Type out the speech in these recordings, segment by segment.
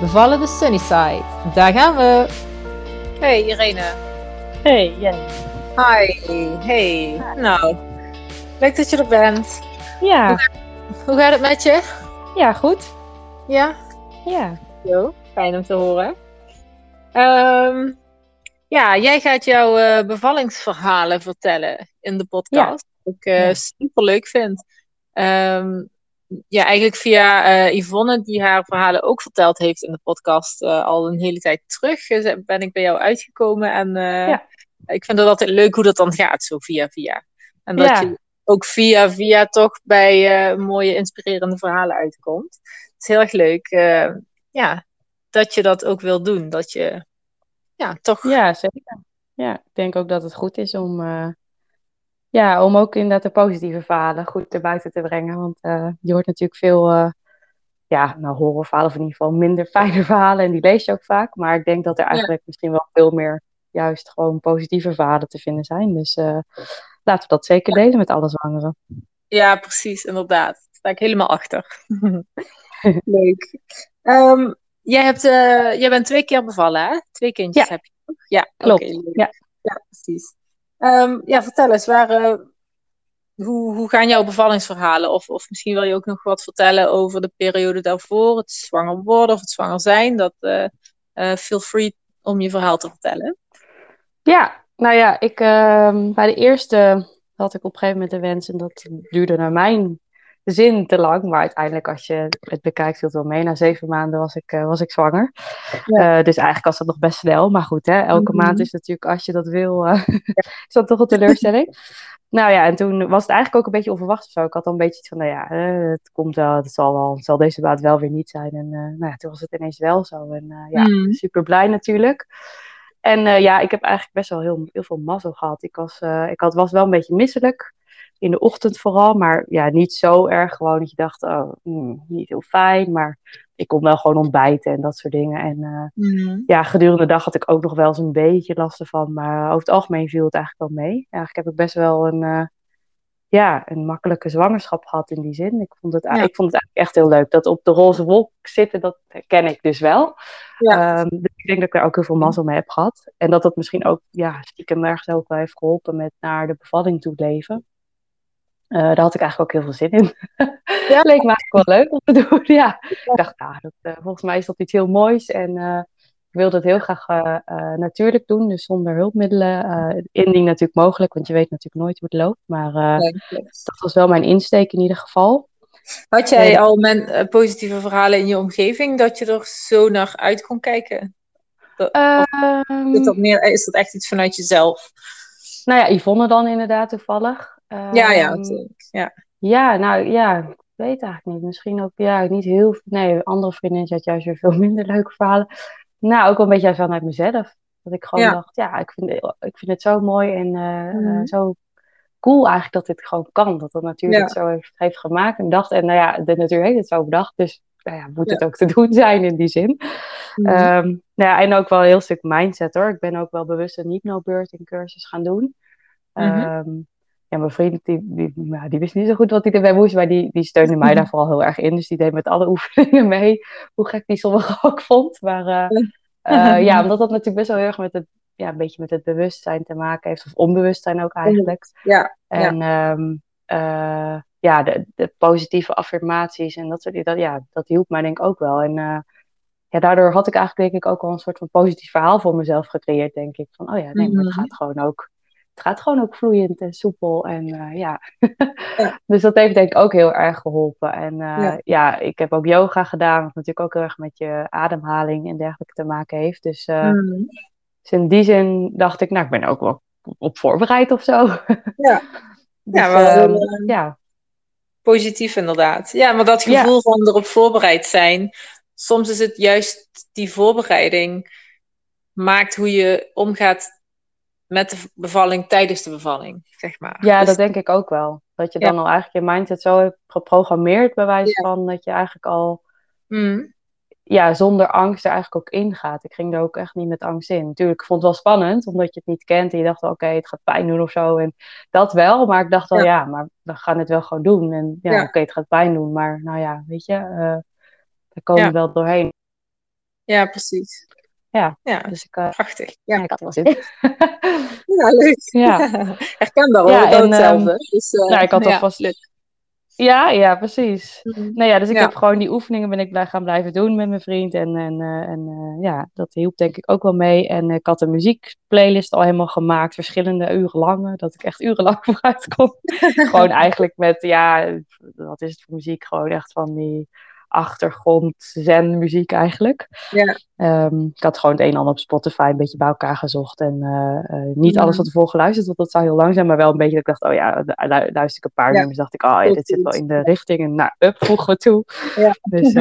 Bevallen de sunny side. Daar gaan we. Hey Irene. Hey Jenny. Hi. Hey. Hi. Nou, leuk dat je er bent. Ja. Hoe gaat het met je? Ja, goed. Ja? Ja. Yo, fijn om te horen. Ja, jij gaat jouw bevallingsverhalen vertellen in de podcast. Ja. Wat ik super leuk vind. Ja, eigenlijk via Yvonne, die haar verhalen ook verteld heeft in de podcast al een hele tijd terug, ben ik bij jou uitgekomen. En ik vind het altijd leuk hoe dat dan gaat, zo via. En dat je ook via toch bij mooie, inspirerende verhalen uitkomt. Het is heel erg leuk dat je dat ook wil doen. Dat je, toch... Ja, zeker. Ja, ik denk ook dat het goed is om... om ook inderdaad de positieve verhalen goed naar buiten te brengen. Want je hoort natuurlijk veel horrorverhalen, of in ieder geval minder fijne verhalen. En die lees je ook vaak. Maar ik denk dat er eigenlijk misschien wel veel meer juist gewoon positieve verhalen te vinden zijn. Dus laten we dat zeker delen met alle zwangeren. Ja, precies. Inderdaad. Daar sta ik helemaal achter. Leuk. Jij bent 2 keer bevallen, hè? 2 kindjes heb je nog. Ja, klopt. Okay, ja, precies. Vertel eens, hoe gaan jouw bevallingsverhalen? Of misschien wil je ook nog wat vertellen over de periode daarvoor, het zwanger worden of het zwanger zijn. Dat feel free om je verhaal te vertellen. Ja, nou ja, bij de eerste had ik op een gegeven moment de wens, en dat duurde naar mijn zin te lang. Maar uiteindelijk, als je het bekijkt, viel het wel mee. Na 7 maanden was ik zwanger. Ja. Dus eigenlijk was dat nog best snel. Maar goed, hè, elke maand is natuurlijk, als je dat wil, is dat toch een teleurstelling. Nou ja, en toen was het eigenlijk ook een beetje onverwacht of zo. Ik had al een beetje iets van, het komt wel, het zal deze maand wel weer niet zijn. En toen was het ineens wel zo. En super blij natuurlijk. En ik heb eigenlijk best wel heel veel mazzel gehad. Ik was wel een beetje misselijk. In de ochtend vooral, maar niet zo erg. Gewoon dat je dacht, niet heel fijn, maar ik kon wel gewoon ontbijten en dat soort dingen. En gedurende de dag had ik ook nog wel eens een beetje last ervan, maar over het algemeen viel het eigenlijk wel mee. Eigenlijk heb ik best wel een makkelijke zwangerschap gehad in die zin. Ik vond het eigenlijk echt heel leuk. Dat op de roze wolk zitten, dat ken ik dus wel. Ja. Dus ik denk dat ik daar ook heel veel mazzel mee heb gehad. En dat misschien ook stiekem ergens ook wel heeft geholpen met naar de bevalling toe leven. Daar had ik eigenlijk ook heel veel zin in. Ja. Leek me eigenlijk wel leuk om te doen. Ja. Ik dacht, volgens mij is dat iets heel moois. En ik wilde het heel graag natuurlijk doen. Dus zonder hulpmiddelen. Indien natuurlijk mogelijk. Want je weet natuurlijk nooit hoe het loopt. Maar dat was wel mijn insteek in ieder geval. Had jij al positieve verhalen in je omgeving? Dat je er zo naar uit kon kijken? Is dat echt iets vanuit jezelf? Nou ja, Yvonne dan inderdaad toevallig. Ik weet eigenlijk niet. Misschien ook, niet heel veel. Nee, andere vriendinnen had juist weer veel minder leuke verhalen. Nou, ook wel een beetje vanuit mezelf. Dat ik gewoon dacht, ik vind het zo mooi en zo cool eigenlijk dat dit gewoon kan. Dat dat natuurlijk zo heeft gemaakt en dacht. En de natuur heeft het zo bedacht, dus moet het ook te doen zijn in die zin. En ook wel een heel stuk mindset hoor. Ik ben ook wel bewust een hypnobirthing cursus gaan doen. Ja, mijn vriend, die wist niet zo goed wat hij erbij moest, maar die steunde mij daar vooral heel erg in. Dus die deed met alle oefeningen mee, hoe gek die sommige ook vond. Maar omdat dat natuurlijk best wel heel erg met het, een beetje met het bewustzijn te maken heeft. Of onbewustzijn ook eigenlijk. Ja. En de positieve affirmaties en dat soort dingen, dat hielp mij denk ik ook wel. En daardoor had ik eigenlijk denk ik ook wel een soort van positief verhaal voor mezelf gecreëerd, denk ik. Van, maar dat gaat gewoon ook. Het gaat gewoon ook vloeiend en soepel. En Dus dat heeft denk ik ook heel erg geholpen. En ik heb ook yoga gedaan. Wat natuurlijk ook heel erg met je ademhaling en dergelijke te maken heeft. Dus, dus in die zin dacht ik, ik ben ook wel op voorbereid of zo. Ja, dus, positief inderdaad. Ja, maar dat gevoel van erop voorbereid zijn... soms is het juist die voorbereiding maakt hoe je omgaat met de bevalling tijdens de bevalling, zeg maar. Ja, dus dat denk ik ook wel. Dat je dan al eigenlijk je mindset zo hebt geprogrammeerd, bij wijze van, dat je eigenlijk al zonder angst er eigenlijk ook ingaat. Ik ging er ook echt niet met angst in. Natuurlijk, ik vond het wel spannend, omdat je het niet kent en je dacht, oké, het gaat pijn doen of zo. En dat wel, maar ik dacht wel, maar we gaan het wel gewoon doen. En oké, het gaat pijn doen, maar nou ja, weet je, daar komen we wel doorheen. Ja, precies. Ja, dus ik, prachtig. Ja, ik had wel zin. Ja, leuk. Ja. Herkenbaar, hoor. Ik ook hetzelfde. Dus, ik had alvast leuk. Ja, precies. Mm-hmm. Nou ja, dus ik heb gewoon die oefeningen gaan blijven doen met mijn vriend. En dat hielp denk ik ook wel mee. En ik had een muziekplaylist al helemaal gemaakt. Verschillende urenlange. Dat ik echt urenlang vooruit kom. Gewoon eigenlijk met, wat is het voor muziek? Gewoon echt van die achtergrond zen muziek eigenlijk. Ja. Ik had gewoon het een en ander op Spotify een beetje bij elkaar gezocht. En niet alles wat ervoor geluisterd, want dat zou heel lang zijn. Maar wel een beetje dat ik dacht, luister ik een paar nummers. Dacht ik, dit zit wel in de richting. En up voegen we toe. Ja. Dus,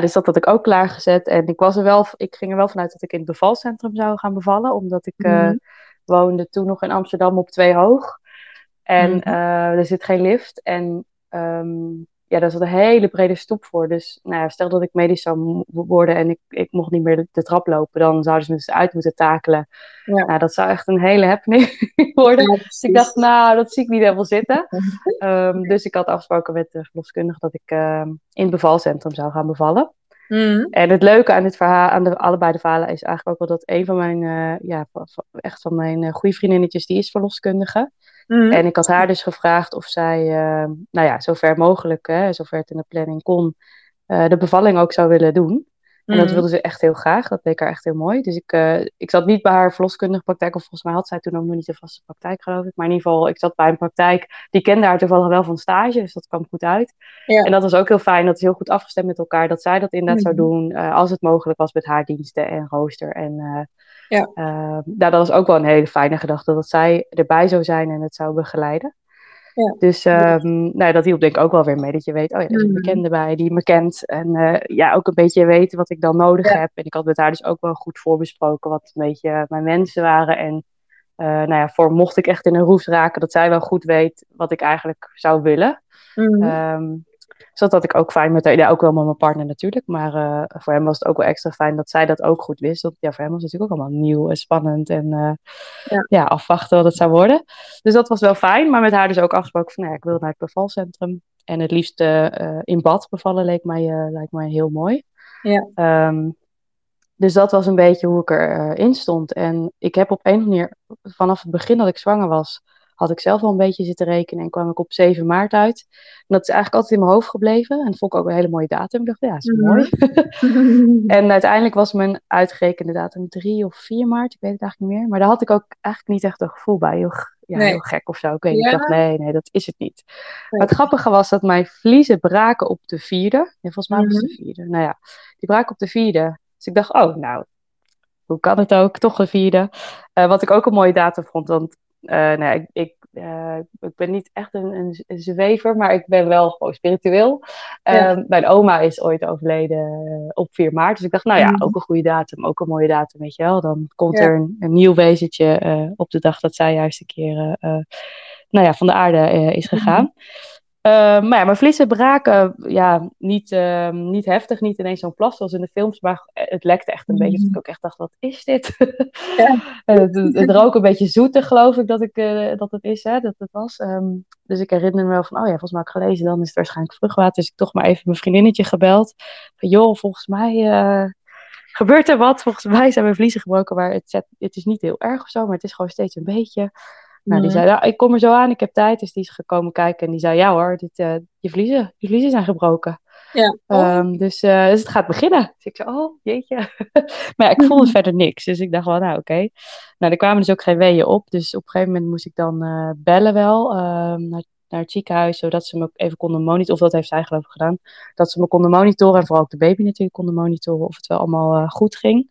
dus dat had ik ook klaargezet. En ik ging er wel vanuit dat ik in het bevalcentrum zou gaan bevallen. Omdat ik woonde toen nog in Amsterdam op 2 hoog. En er zit geen lift. En daar zat een hele brede stoep voor. Dus stel dat ik medisch zou worden en ik mocht niet meer de trap lopen, dan zouden ze me dus uit moeten takelen. Ja. Nou, dat zou echt een hele happening worden. Ja, dus ik dacht, dat zie ik niet helemaal zitten. Dus ik had afgesproken met de verloskundige dat ik in het bevalcentrum zou gaan bevallen. Mm. En het leuke aan dit verhaal, aan allebei de verhalen, is eigenlijk ook wel dat een van mijn, echt van mijn goede vriendinnetjes, die is verloskundige. Mm-hmm. En ik had haar dus gevraagd of zij, zover mogelijk, zover het in de planning kon, de bevalling ook zou willen doen. Mm-hmm. En dat wilde ze echt heel graag. Dat leek haar echt heel mooi. Dus ik zat niet bij haar verloskundige praktijk, of volgens mij had zij toen ook nog niet een vaste praktijk, geloof ik. Maar in ieder geval, ik zat bij een praktijk, die kende haar toevallig wel van stage, dus dat kwam goed uit. Ja. En dat was ook heel fijn, dat is heel goed afgestemd met elkaar, dat zij dat inderdaad zou doen, als het mogelijk was met haar diensten en rooster en... dat was ook wel een hele fijne gedachte, dat zij erbij zou zijn en het zou begeleiden. Ja. Dus dat hielp denk ik ook wel weer mee, dat je weet, er is een bekende bij die me kent. En ook een beetje weten wat ik dan nodig heb. En ik had met haar dus ook wel goed voorbesproken wat een beetje mijn wensen waren. En mocht ik echt in een roes raken, dat zij wel goed weet wat ik eigenlijk zou willen. Mm-hmm. Dus dat had ik ook fijn met haar. Ja, ook wel met mijn partner natuurlijk. Maar voor hem was het ook wel extra fijn dat zij dat ook goed wist. Want, voor hem was het natuurlijk ook allemaal nieuw en spannend. En afwachten wat het zou worden. Dus dat was wel fijn. Maar met haar dus ook afgesproken van, ik wil naar het bevalcentrum. En het liefst in bad bevallen lijkt mij heel mooi. Ja. Dus dat was een beetje hoe ik erin stond. En ik heb op een of andere manier, vanaf het begin dat ik zwanger was, had ik zelf al een beetje zitten rekenen en kwam ik op 7 maart uit. En dat is eigenlijk altijd in mijn hoofd gebleven. En dat vond ik ook een hele mooie datum. Ik dacht, dat is mooi. En uiteindelijk was mijn uitgerekende datum 3 of 4 maart. Ik weet het eigenlijk niet meer. Maar daar had ik ook eigenlijk niet echt een gevoel bij. Heel gek of zo. Ik weet niet. Ik dacht, nee, dat is het niet. Nee. Maar het grappige was dat mijn vliezen braken op de 4e. En volgens mij was het de 4e. Nou ja, die braken op de 4e. Dus ik dacht, hoe kan het ook? Toch de 4e. Wat ik ook een mooie datum vond, want... ik ben niet echt een zwever, maar ik ben wel gewoon spiritueel. Mijn oma is ooit overleden op 4 maart. Dus ik dacht, ook een goede datum, ook een mooie datum, weet je wel. Dan komt er een nieuw wezentje op de dag dat zij juist een keer van de aarde is gegaan. Mijn vliezen braken, niet heftig, niet ineens zo'n plas zoals in de films, maar het lekte echt een beetje. Dat ik ook echt dacht, wat is dit? Het rook een beetje zoetig, geloof ik, dat het is, dat het was. Dus ik herinner me wel van, volgens mij heb ik gelezen, dan is het waarschijnlijk vruchtwater. Dus ik toch maar even mijn vriendinnetje gebeld. Van, joh, volgens mij gebeurt er wat. Volgens mij zijn mijn vliezen gebroken, maar het is niet heel erg of zo, maar het is gewoon steeds een beetje... Nou, die zei, ik kom er zo aan, ik heb tijd. Dus die is gekomen kijken en die zei, ja hoor, je vliezen zijn gebroken. Ja. Dus het gaat beginnen. Dus ik zei, jeetje. Maar ik voelde verder niks. Dus ik dacht wel, oké. Nou, er kwamen dus ook geen weeën op. Dus op een gegeven moment moest ik dan bellen wel naar het ziekenhuis. Zodat ze me even konden monitoren. Of dat heeft zij geloof ik gedaan. Dat ze me konden monitoren. En vooral ook de baby natuurlijk konden monitoren. Of het wel allemaal goed ging.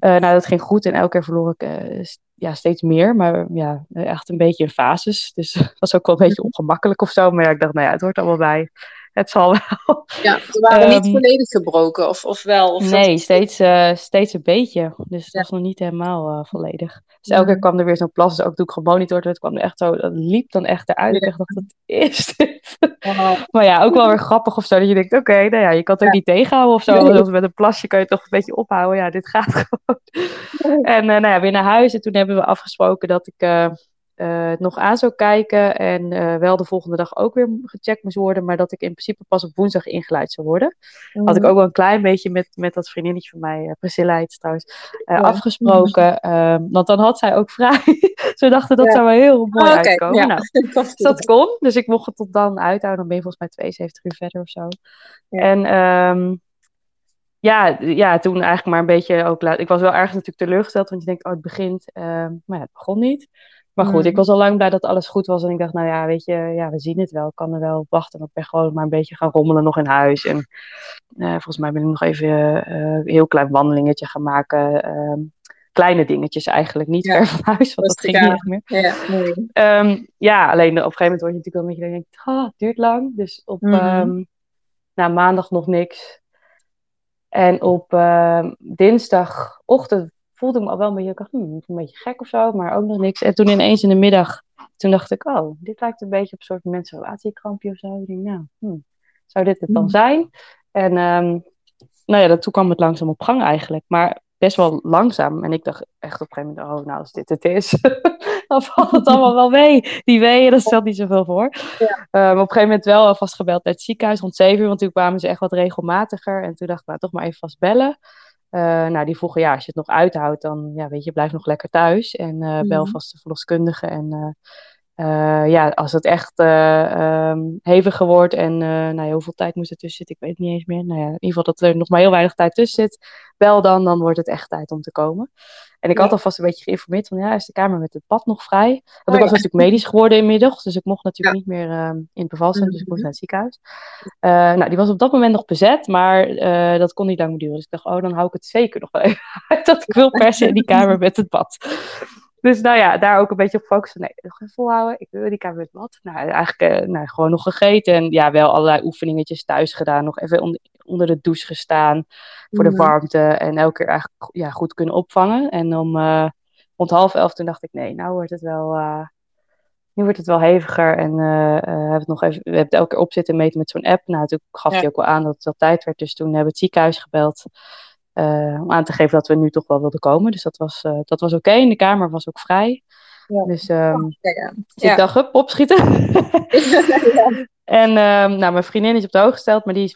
Ja. Dat ging goed. En elke keer verloor ik... steeds meer, maar echt een beetje in fases. Dus het was ook wel een beetje ongemakkelijk of zo. Maar ik dacht, het hoort allemaal bij. het zal wel. Ja, ze waren niet volledig gebroken, of wel? Of nee, steeds een beetje. Dus het was nog niet helemaal volledig. Dus elke keer kwam er weer zo'n plas, dus ook toen ik gemonitord werd, kwam er echt zo, dat liep dan echt eruit. Ik dacht, dat is dit. Ja. Maar ja, ook wel weer grappig of zo, dat je denkt, oké, nou ja, je kan het ook niet tegenhouden of zo. Nee. Want met een plasje kan je toch een beetje ophouden. Ja, dit gaat gewoon. Nee. En nou ja, weer naar huis. En toen hebben we afgesproken dat ik... het nog aan zou kijken en wel de volgende dag ook weer gecheckt moest worden, maar dat ik in principe pas op woensdag ingeleid zou worden. Mm. Had ik ook wel een klein beetje met dat vriendinnetje van mij, Priscilla heet trouwens, afgesproken. Want dan had zij ook vrij. Ze dachten dat zou wel heel mooi uitkomen. Ja. Nou, dat kon, dus ik mocht het tot dan uithouden. Dan ben je volgens mij 72 uur verder of zo. Ja. En... Ja, toen eigenlijk maar een beetje ook laat. Ik was wel ergens natuurlijk teleurgesteld, want je denkt, oh, het begint. Maar het begon niet. Maar goed, ik was al lang blij dat alles goed was. En ik dacht, nou ja, weet je, ja, we zien het wel. Ik kan er wel op wachten. Ik ben gewoon maar een beetje gaan rommelen nog in huis. En volgens mij ben ik nog even een heel klein wandelingetje gaan maken. Kleine dingetjes eigenlijk, niet ver van huis, want dat ging niet echt meer. Ja, alleen op een gegeven moment word je natuurlijk wel een beetje denkt, het duurt lang. Dus op na maandag nog niks. En op dinsdagochtend voelde ik me al wel een beetje gek of zo, maar ook nog niks. En toen ineens in de middag, toen dacht ik, oh, dit lijkt een beetje op een soort menstruatiekrampje of zo. Ik dacht, nou, zou dit het dan zijn? En toen kwam het langzaam op gang eigenlijk, maar best wel langzaam. En ik dacht echt op een gegeven moment, oh, nou, als dit het is, dan valt het allemaal wel mee. Die weeën, dat stelt niet zoveel voor. Ja. Op een gegeven moment wel alvast gebeld naar het ziekenhuis rond 7 uur, want toen kwamen ze echt wat regelmatiger. En toen dacht ik, nou, toch maar even vast bellen. Die vroegen, ja, als je het nog uithoudt, dan, ja, weet je, blijf nog lekker thuis. En bel vast de verloskundige. En als het echt heviger wordt en hoeveel tijd moet er tussen zitten, ik weet het niet eens meer. Nou ja, in ieder geval dat er nog maar heel weinig tijd tussen zit. Bel dan wordt het echt tijd om te komen. En ik had alvast een beetje geïnformeerd van, is de kamer met het bad nog vrij? Want ik was natuurlijk medisch geworden inmiddels, dus ik mocht natuurlijk niet meer in het bevalcentrum, dus ik moest naar het ziekenhuis. Die was op dat moment nog bezet, maar dat kon niet lang duren. Dus ik dacht, dan hou ik het zeker nog wel even uit dat ik wil persen in die kamer met het bad. Dus daar ook een beetje op focussen. Nee, nog even volhouden. Ik wil die kamer met wat. Nou, eigenlijk gewoon nog gegeten. En ja, wel allerlei oefeningetjes thuis gedaan. Nog even onder de douche gestaan. Voor de warmte. En elke keer eigenlijk goed kunnen opvangen. En om rond 10:30 toen dacht ik, nee, nou wordt het wel... Nu wordt het wel heviger en we hebben het elke keer op zitten meten met zo'n app. Nou, toen gaf hij ook wel aan dat het wel tijd werd. Dus toen hebben we het ziekenhuis gebeld. Om aan te geven dat we nu toch wel wilden komen. Dus dat was oké. En de kamer was ook vrij. Ja. Dus ik dacht, hup, opschieten. En mijn vriendin is op de hoogte gesteld, maar die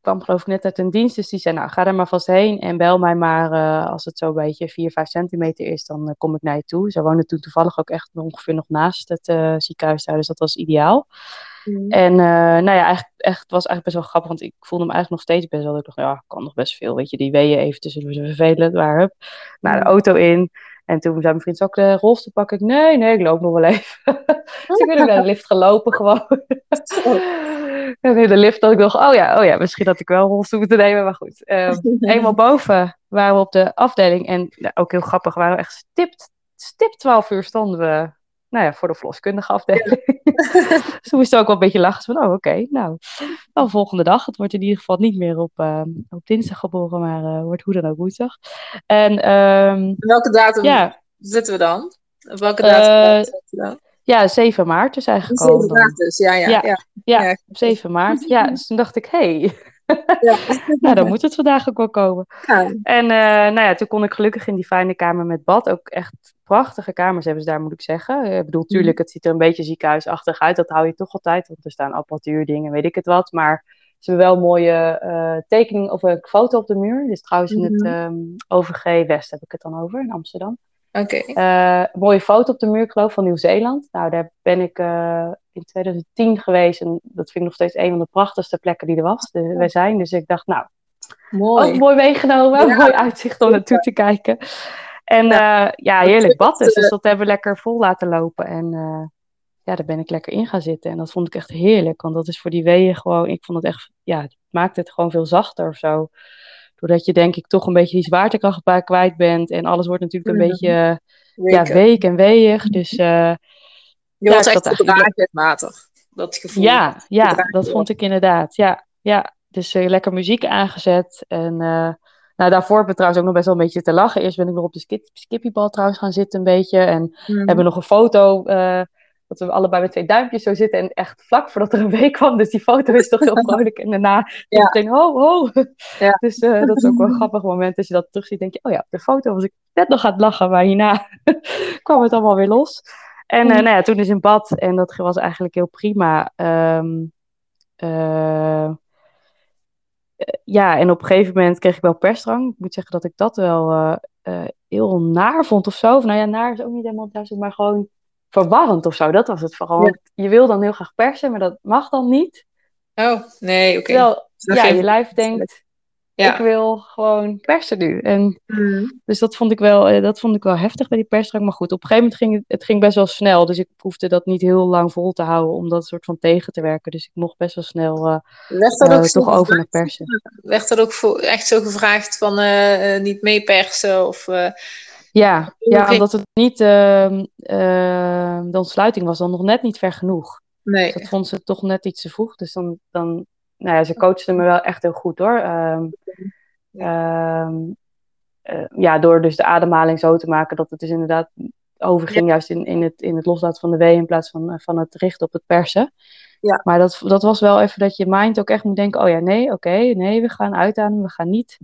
kwam geloof ik net uit een dienst. Dus die zei, nou, ga daar maar vast heen en bel mij maar als het zo'n beetje 4-5 centimeter is, dan kom ik naar je toe. Ze woonde toen toevallig ook echt ongeveer nog naast het ziekenhuis daar, dus dat was ideaal. En het was eigenlijk best wel grappig, want ik voelde hem eigenlijk nog steeds best wel. Dat ik dacht, ja, kan nog best veel, weet je, die weeën even tussendoor ze vervelend waren. Naar de auto in. En toen zei mijn vriend, zal ik de rolstoel pakken? Ik, nee, ik loop nog wel even. Dus ik ben naar de lift gelopen gewoon. En in de lift dat ik dacht, oh ja, misschien had ik wel een rolstoel moeten nemen, maar goed. Eenmaal boven waren we op de afdeling en ook heel grappig, waren we echt stipt 12 uur stonden we. Nou ja, voor de verloskundige afdeling. Dus toen moest ik ook wel een beetje lachen. Van, nou, volgende dag. Het wordt in ieder geval niet meer op dinsdag geboren, maar wordt hoe dan ook woensdag. En welke datum zitten we dan? Op welke datum zitten we dan? Ja, 7 maart is eigenlijk al. 7 maart dus, ja. Op 7 maart. Ja, dus toen dacht ik, hey. Ja. Dan moet het vandaag ook wel komen. Ja. En toen kon ik gelukkig in die fijne kamer met bad. Ook echt prachtige kamers hebben ze daar, moet ik zeggen. Ik bedoel, tuurlijk, het ziet er een beetje ziekenhuisachtig uit. Dat hou je toch altijd, want er staan apparatuurdingen, weet ik het wat. Maar ze hebben wel een mooie tekening of een foto op de muur. Dus trouwens in het OVG West heb ik het dan over, in Amsterdam. Oké. Mooie foto op de muur, geloof ik, van Nieuw-Zeeland. Nou, daar ben ik in 2010 geweest. En dat vind ik nog steeds een van de prachtigste plekken die er was. Wij zijn. Dus ik dacht, nou, mooi. Ook mooi meegenomen. Ja. Mooi uitzicht om naartoe te kijken. En heerlijk bad. Dus dat hebben we lekker vol laten lopen. En daar ben ik lekker in gaan zitten. En dat vond ik echt heerlijk. Want dat is voor die weeën gewoon... Ik vond het echt... Ja, het maakt het gewoon veel zachter of zo. Doordat je denk ik toch een beetje die zwaartekracht kwijt bent. En alles wordt natuurlijk een beetje week en weeg. Dus... Je was echt gedraagdmatig. dat gevoel. Ja, dat vond ik inderdaad. Ja. Dus lekker muziek aangezet. En daarvoor heb ik trouwens ook nog best wel een beetje te lachen. Eerst ben ik nog op de skippiebal trouwens gaan zitten een beetje. En hebben nog een foto... dat we allebei met 2 duimpjes zo zitten. En echt vlak voordat er een week kwam. Dus die foto is toch heel vrolijk. En daarna denk ik, ho. Ja. Dus dat is ook wel een grappig moment. Als je dat terugziet, denk je, oh ja, de foto was ik net nog aan het lachen. Maar hierna kwam het allemaal weer los. En toen is in bad. En dat was eigenlijk heel prima. En op een gegeven moment kreeg ik wel persdrang. Ik moet zeggen dat ik dat wel heel naar vond of zo. Of, naar is ook niet helemaal duidelijk, maar gewoon... verwarrend of zo, dat was het vooral. Ja. Je wil dan heel graag persen, maar dat mag dan niet. Oh, nee, oké. Okay. Je lijf denkt, ik wil gewoon persen nu. En, dus dat vond ik wel heftig bij die persdrang. Maar goed, op een gegeven moment ging het best wel snel. Dus ik hoefde dat niet heel lang vol te houden om dat soort van tegen te werken. Dus ik mocht best wel snel toch over naar persen. Werd er ook echt zo gevraagd van niet meepersen of... Ja, omdat het niet... de ontsluiting was dan nog net niet ver genoeg. Nee. Dus dat vond ze toch net iets te vroeg. Dus dan ze coachten me wel echt heel goed, hoor. Door dus de ademhaling zo te maken dat het dus inderdaad overging... juist in het loslaten van de wee in plaats van het richten op het persen. Ja. Maar dat was wel even dat je mind ook echt moet denken... oh ja, nee, oké, we gaan uitademen, we gaan niet...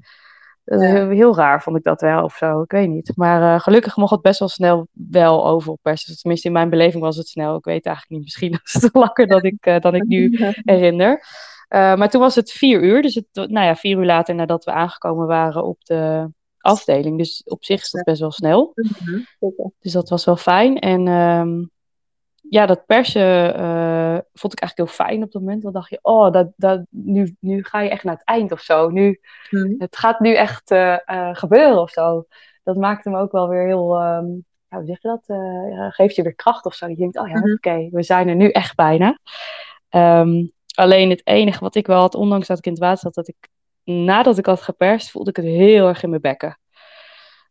Heel raar vond ik dat wel of zo, ik weet niet. Maar gelukkig mocht het best wel snel wel over op persen. Tenminste, in mijn beleving was het snel. Ik weet eigenlijk niet, misschien was het langer dan ik nu herinner. Maar toen was het 4 uur. Dus 4 uur later nadat we aangekomen waren op de afdeling. Dus op zich is dat best wel snel. Dus dat was wel fijn. En dat persen vond ik eigenlijk heel fijn op dat moment. Dan dacht je, nu ga je echt naar het eind of zo. Nu, het gaat nu echt gebeuren of zo. Dat maakt hem ook wel weer heel, hoe zeg je dat? Geeft je weer kracht of zo. Je denkt, oké, we zijn er nu echt bijna. Alleen het enige wat ik wel had, ondanks dat ik in het water zat, dat ik nadat ik had geperst, voelde ik het heel erg in mijn bekken.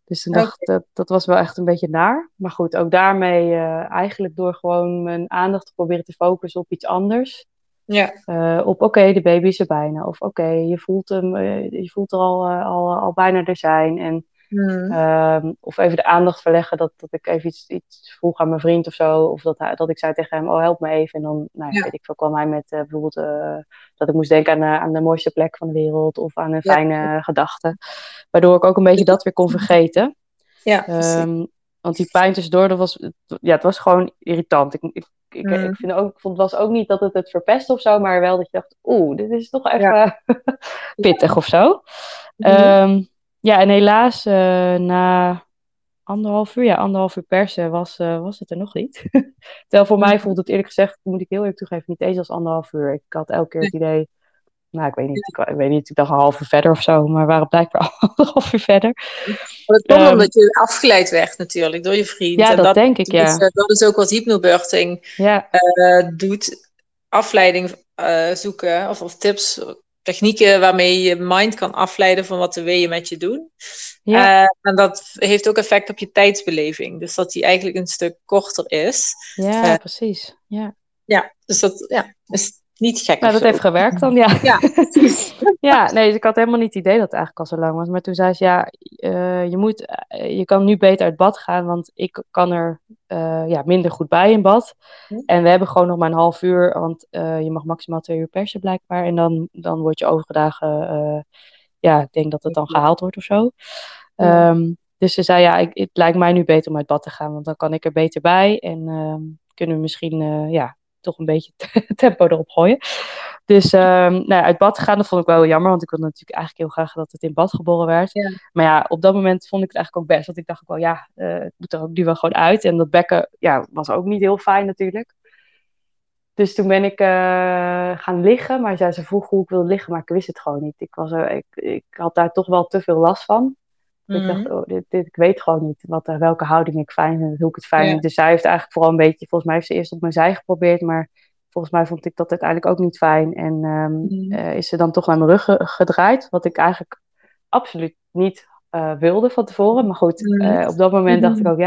Dus toen dacht ik, dat was wel echt een beetje naar. Maar goed, ook daarmee eigenlijk door gewoon mijn aandacht te proberen te focussen op iets anders. Ja. Op de baby is er bijna. Of je voelt hem, je voelt er al bijna er zijn. En, of even de aandacht verleggen dat ik even iets vroeg aan mijn vriend of zo. Of dat ik zei tegen hem, help me even. En dan, weet ik veel, kwam hij met bijvoorbeeld dat ik moest denken aan de mooiste plek van de wereld. Of aan een fijne gedachte. Waardoor ik ook een beetje dat weer kon vergeten. Ja, want die pijn tussendoor, het was gewoon irritant. Ik vond het was ook niet dat het verpestte of zo, maar wel dat je dacht, dit is toch even pittig of zo. En helaas, na anderhalf uur persen was het er nog niet. Terwijl voor mij voelde het eerlijk gezegd, moet ik heel eerlijk toegeven, niet eens als 1,5 uur. Ik had elke keer het idee... Ik weet niet, ik dacht een half uur verder of zo, maar we waren blijkbaar 1,5 uur verder. Maar dat komt omdat je afgeleid werd natuurlijk door je vriend. Ja, en dat denk ik, dat is ook wat hypnobirthing doet. Afleiding zoeken of tips, technieken waarmee je mind kan afleiden van wat de weeën met je doen. Ja. En dat heeft ook effect op je tijdsbeleving. Dus dat die eigenlijk een stuk korter is. Ja, precies. Ja. Ja, dus dat is... Niet gek. Maar dat heeft gewerkt dan, ja. Ja, nee, dus ik had helemaal niet het idee dat het eigenlijk al zo lang was. Maar toen zei ze, je kan nu beter uit bad gaan, want ik kan er minder goed bij in bad. En we hebben gewoon nog maar een half uur, want je mag maximaal 2 uur persen blijkbaar. En dan word je overige dagen, ik denk dat het dan gehaald wordt of zo. Dus ze zei, het lijkt mij nu beter om uit bad te gaan, want dan kan ik er beter bij. En kunnen we misschien, toch een beetje tempo erop gooien. Dus uit bad gaan, dat vond ik wel heel jammer, want ik wilde natuurlijk eigenlijk heel graag dat het in bad geboren werd. Ja. Maar op dat moment vond ik het eigenlijk ook best, want ik dacht ook wel, het moet er ook nu wel gewoon uit. En dat bekken, was ook niet heel fijn natuurlijk. Dus toen ben ik gaan liggen, maar ze vroeg hoe ik wilde liggen, maar ik wist het gewoon niet. Ik had daar toch wel te veel last van. Mm-hmm. Ik dacht, ik weet gewoon niet welke houding ik fijn vind, hoe ik het fijn vind. Dus zij heeft eigenlijk vooral een beetje, volgens mij heeft ze eerst op mijn zij geprobeerd, maar volgens mij vond ik dat uiteindelijk ook niet fijn. En is ze dan toch naar mijn rug gedraaid, wat ik eigenlijk absoluut niet wilde van tevoren. Maar goed, op dat moment dacht ik ook,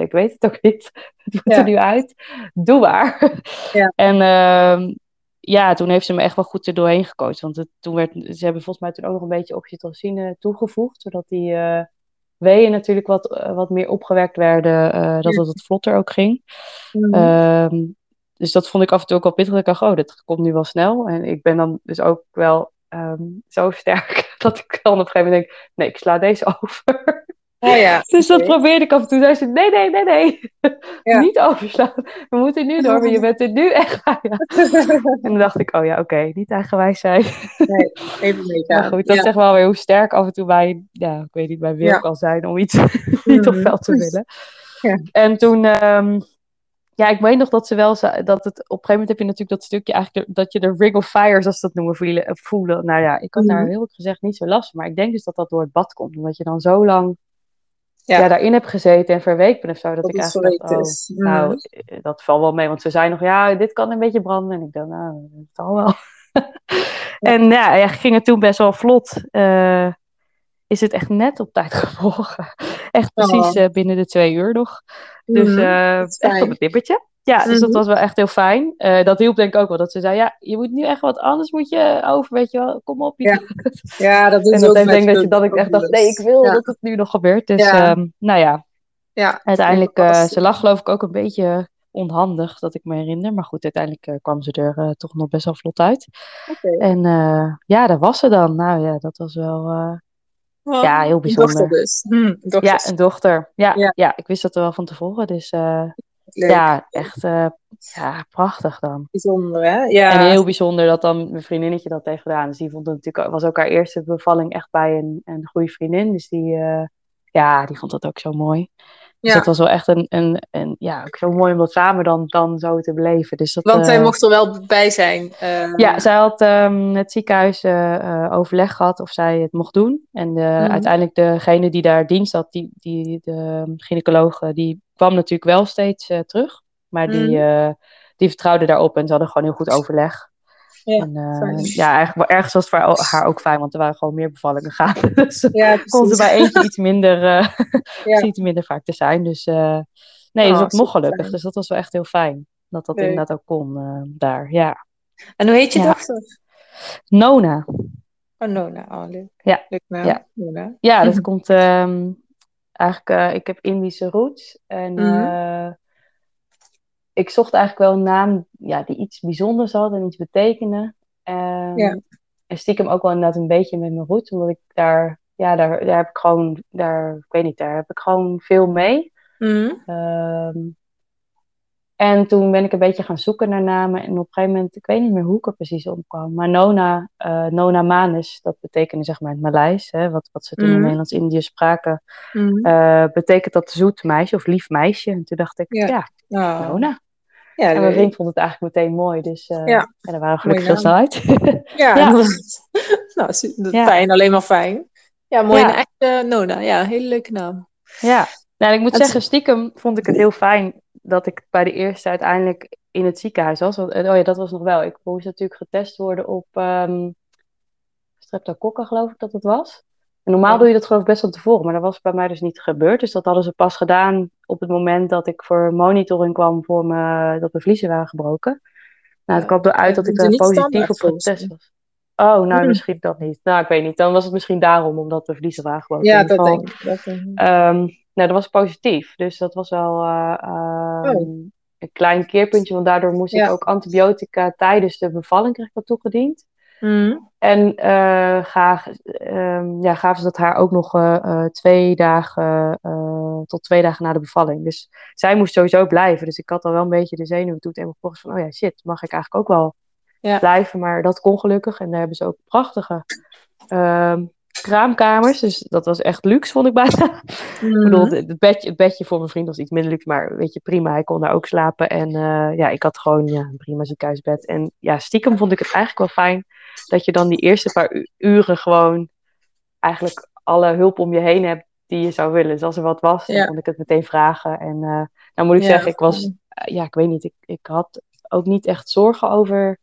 ik weet het ook niet. Het moet er nu uit. Doe maar. Ja. En toen heeft ze me echt wel goed er doorheen gecoacht. Want ze hebben volgens mij toen ook nog een beetje oxytocine toegevoegd. Zodat die weeën natuurlijk wat meer opgewerkt werden. Dat het wat vlotter ook ging. Dus dat vond ik af en toe ook wel pittig. Dat ik dacht, dit komt nu wel snel. En ik ben dan dus ook wel zo sterk dat ik dan op een gegeven moment denk, nee, ik sla deze over. Oh ja, dus dat probeerde ik af en toe. Zei ze, nee. Ja. Niet overslaan. We moeten nu door, maar je bent er nu echt bij. Ja. En dan dacht ik, niet eigenwijs zijn. Nee, even meegaan. Maar goed, dat zegt wel weer hoe sterk af en toe bij wil kan zijn om iets niet op veld te willen. Ja. En toen... ik meen nog dat ze wel... Dat het, op een gegeven moment heb je natuurlijk dat stukje... eigenlijk dat je de ring of fire, zoals ze dat noemen, voelen. Nou ja, ik had daar heel gezegd niet zo last van. Maar ik denk dus dat dat door het bad komt. Omdat je dan zo lang daarin hebt gezeten en verweekt bent of zo. Dat ik eigenlijk dacht, dat valt wel mee. Want ze zei nog, dit kan een beetje branden. En ik dacht, dat zal wel. En ging het toen best wel vlot. Is het echt net op tijd gevolgen. Echt precies binnen de 2 uur nog. Dus echt op het nippertje. Ja, dus dat was wel echt heel fijn. Dat hielp denk ik ook wel. Dat ze zei, je moet nu echt wat anders moet je over, weet je wel. Kom op. Ja dat doen ze ook. En dat ik echt dacht, nee, ik wil dat het nu nog gebeurt. Dus uiteindelijk, ze lag geloof ik ook een beetje onhandig, dat ik me herinner. Maar goed, uiteindelijk kwam ze er toch nog best wel vlot uit. Okay. En daar was ze dan. Nou ja, dat was wel... heel bijzonder. Een dochter dus. Een dochter. Ja, ik wist dat er wel van tevoren. Dus echt prachtig dan. Bijzonder, hè? Ja. En heel bijzonder dat dan mijn vriendinnetje dat heeft gedaan. Dus die vond het natuurlijk, was ook haar eerste bevalling echt bij een goede vriendin. Dus die vond dat ook zo mooi. Dus dat was wel echt ook zo mooi om dat samen dan zo te beleven. Dus dat, want zij mocht er wel bij zijn. Zij had het ziekenhuis overleg gehad of zij het mocht doen. En uiteindelijk degene die daar dienst had, de gynaecoloog, die kwam natuurlijk wel steeds terug. Maar die vertrouwde daarop en ze hadden gewoon heel goed overleg. Ja, en, eigenlijk ergens was het voor haar ook fijn, want er waren gewoon meer bevallingen gaande. Dus kon ze bij eentje iets minder vaak te zijn. Dus dus dat mocht gelukkig. Fijn. Dus dat was wel echt heel fijn. Dat inderdaad ook kon daar, En hoe heet je dochter? Nona. Oh, Nona. Oh, leuk. Ja. Leuk naam. Ja. Nona. Ja, dat komt eigenlijk... ik heb Indische roots en... ik zocht eigenlijk wel een naam die iets bijzonders had en iets betekende. En stiekem ook wel inderdaad een beetje met mijn roots. Omdat ik daar heb ik gewoon... daar heb ik gewoon veel mee. En toen ben ik een beetje gaan zoeken naar namen. En op een gegeven moment... Ik weet niet meer hoe ik er precies om kwam. Maar Nona Manus, dat betekende zeg maar in het Maleis. Hè, wat ze toen in Nederlands-Indië spraken. Betekent dat zoet meisje of lief meisje. En toen dacht ik, Nona. Ja, en mijn vriend vond het eigenlijk meteen mooi. Dus daar waren we gelukkig heel snel uit. Fijn, alleen maar fijn. Ja, mooi. En echt Nona. Ja, hele leuke naam. Ja, nou, ik moet zeggen, stiekem vond ik het heel fijn dat ik bij de eerste uiteindelijk in het ziekenhuis was. Want, dat was nog wel. Ik moest natuurlijk getest worden op streptokokken, geloof ik dat het was. En normaal doe je dat geloof ik best van tevoren, maar dat was bij mij dus niet gebeurd. Dus dat hadden ze pas gedaan op het moment dat ik voor monitoring kwam dat mijn vliezen waren gebroken. Nou, het kwam eruit dat ik er positief op getest was. Oh, nou misschien dat niet. Nou, ik weet niet. Dan was het misschien daarom, omdat de vliezen waren gebroken. Ja, dat denk ik. Dat was positief. Dus dat was wel een klein keerpuntje, want daardoor moest ik ook antibiotica tijdens de bevalling kreeg ik dat toegediend. En gaven ze dat haar ook nog 2 dagen tot 2 dagen na de bevalling. Dus zij moest sowieso blijven. Dus ik had al wel een beetje de zenuwen toe. En volgens van, mag ik eigenlijk ook wel blijven. Maar dat kon gelukkig. En daar hebben ze ook prachtige kraamkamers. Dus dat was echt luxe, vond ik bijna. Ik bedoel, het bedje voor mijn vriend was iets minder luxe. Maar weet je, prima. Hij kon daar ook slapen. En ik had gewoon een prima ziekenhuisbed. En stiekem vond ik het eigenlijk wel fijn. Dat je dan die eerste paar uren gewoon eigenlijk alle hulp om je heen hebt die je zou willen. Dus als er wat was, dan kon ik het meteen vragen. En nou moet ik zeggen, ik was... ik weet niet. Ik had ook niet echt zorgen over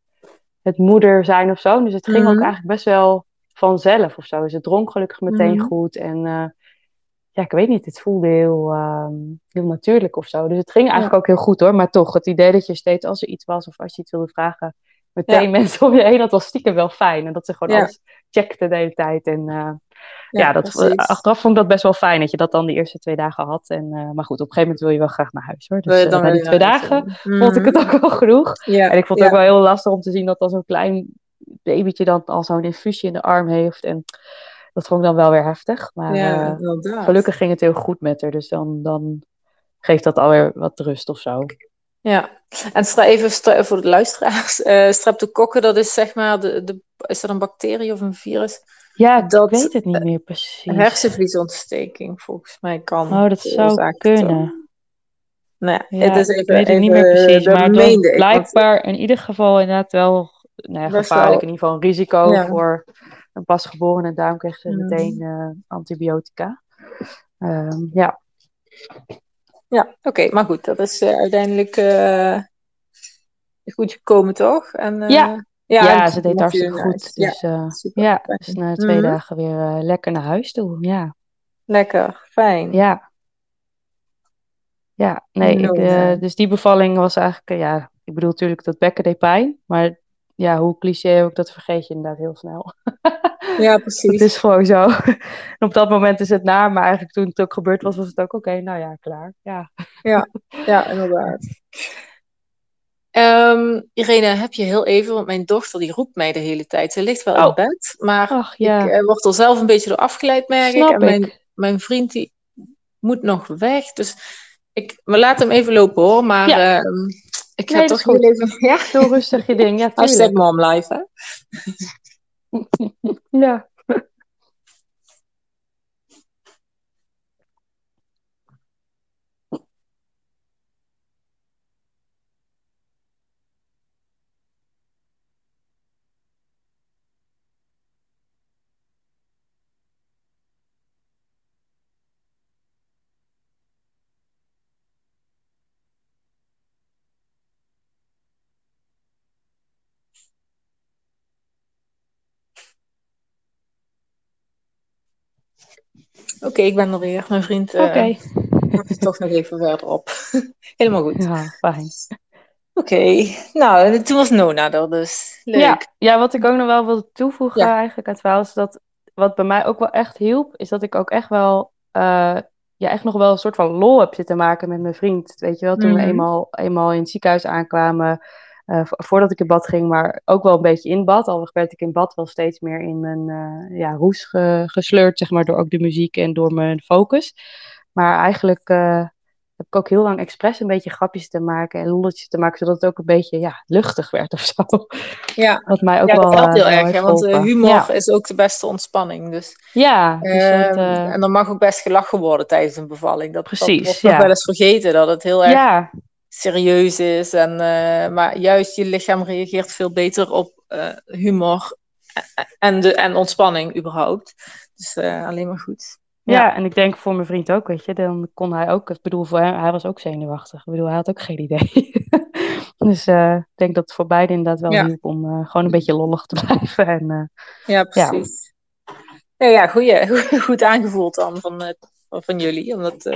het moeder zijn of zo. Dus het ging ook eigenlijk best wel vanzelf of zo. Dus het dronk gelukkig meteen goed. En ja, ik weet niet, het voelde heel natuurlijk of zo. Dus het ging eigenlijk ook heel goed hoor. Maar toch, het idee dat je steeds als er iets was of als je iets wilde vragen, meteen mensen om je heen, dat was stiekem wel fijn. En dat ze gewoon alles checkten de hele tijd. En achteraf vond ik dat best wel fijn dat je dat dan die eerste 2 dagen had. En, maar goed, op een gegeven moment wil je wel graag naar huis hoor. Dus na die 2 dagen vond ik het ook wel genoeg. Ja. En ik vond het ook wel heel lastig om te zien dat dan zo'n klein babytje dan al zo'n infuusje in de arm heeft. En dat vond ik dan wel weer heftig. Maar gelukkig ging het heel goed met haar. Dus dan geeft dat alweer wat rust of zo. Ja, en even voor de luisteraars. Streptokokken, dat is zeg maar, is dat een bacterie of een virus? Ja, ik weet het niet meer precies. Een hersenvliesontsteking volgens mij kan. Oh, dat zou kunnen. Nou ja, het is ik weet het niet meer precies. Maar het was blijkbaar in ieder geval inderdaad wel gevaarlijk. In ieder geval een risico voor een pasgeborene. Daarom kreeg ze meteen antibiotica. Ja, oké, maar goed, dat is uiteindelijk goed gekomen, toch? En, en ze deed hartstikke goed. Dus, dus na 2 dagen weer lekker naar huis toe, ja. Lekker, fijn. Ja. Ja, nee, dus die bevalling was eigenlijk, ik bedoel natuurlijk dat bekken deed pijn, maar ja, hoe cliché ook, dat vergeet je inderdaad heel snel. Ja, precies. Het is gewoon zo. En op dat moment is het naar, maar eigenlijk toen het ook gebeurd was, was het ook oké, nou ja, klaar. Ja, inderdaad. Irene, heb je heel even, want mijn dochter die roept mij de hele tijd. Ze ligt wel in bed, maar ik word er zelf een beetje door afgeleid, merk ik. En mijn vriend die moet nog weg, dus maar laat hem even lopen hoor, maar... Ja. Ik ga toch gewoon even... Ja, heel rustig je ding. Ja, hashtag mom life, hè? Ja. Oké, ik ben er weer. Mijn vriend pakt het toch nog even verder op. Helemaal goed. Ja, fijn. Oké, nou, toen was Nona er dus. Leuk. Ja, wat ik ook nog wel wilde toevoegen eigenlijk aan het verhaal is dat... Wat bij mij ook wel echt hielp, is dat ik ook echt wel... echt nog wel een soort van lol heb zitten maken met mijn vriend. Weet je wel, toen we eenmaal in het ziekenhuis aankwamen... voordat ik in bad ging, maar ook wel een beetje in bad. Al werd ik in bad wel steeds meer in mijn roes gesleurd, zeg maar, door ook de muziek en door mijn focus. Maar eigenlijk heb ik ook heel lang expres een beetje grapjes te maken en lolletjes te maken, zodat het ook een beetje luchtig werd of zo. Ja, wat mij ook dat helpt heel erg, want humor is ook de beste ontspanning. Dus. Ja. En dan mag ook best gelachen worden tijdens een bevalling. Dat wordt nog wel eens vergeten, dat het heel erg... Ja. Serieus is. En, maar juist je lichaam reageert veel beter op humor en ontspanning überhaupt. Dus alleen maar goed. Ja, en ik denk voor mijn vriend ook, weet je. Dan kon hij ook, ik bedoel, voor hem, hij was ook zenuwachtig. Ik bedoel, hij had ook geen idee. Dus ik denk dat het voor beiden inderdaad wel hielp om gewoon een beetje lollig te blijven. En, ja, precies. Ja, goed aangevoeld dan van jullie. Omdat,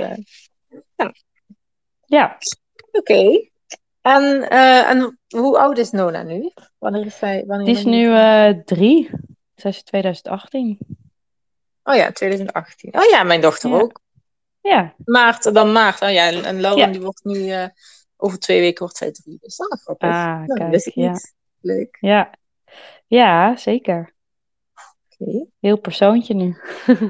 Oké. En hoe oud is Nona nu? Wanneer is zij? Die is nu 3. Zij is 2018. Oh ja, 2018. Oh ja, mijn dochter ook. Ja. Maart. Oh ja, en Lauren die wordt nu... over 2 weken wordt zij 3. Dus dat is grappig. Ah, nou, kijk, dus leuk. Ja, zeker. Okay. Heel persoontje nu.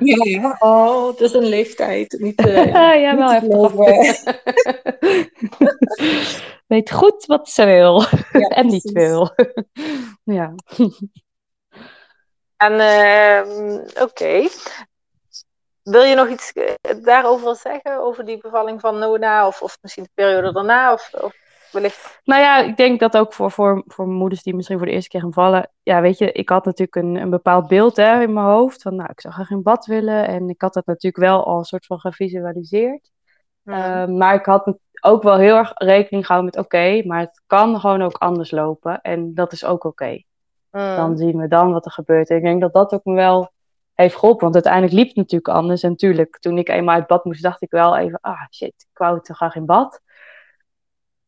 Ja. Oh, het is een leeftijd. Niet, ja, wel even. Weet goed wat ze wil. Ja, en niet wil. Ja. En, oké. Wil je nog iets daarover zeggen? Over die bevalling van Nona? Of misschien de periode daarna? Of wellicht. Nou ja, ik denk dat ook voor moeders die misschien voor de eerste keer gaan vallen. Ja, weet je, ik had natuurlijk een bepaald beeld in mijn hoofd. Van, nou, ik zou graag in bad willen. En ik had dat natuurlijk wel al een soort van gevisualiseerd. Maar ik had ook wel heel erg rekening gehouden met maar het kan gewoon ook anders lopen. En dat is ook oké. Dan zien we dan wat er gebeurt. En ik denk dat dat ook me wel heeft geholpen. Want uiteindelijk liep het natuurlijk anders. En natuurlijk, toen ik eenmaal uit bad moest, dacht ik wel even... Ah, shit, ik wou te graag in bad.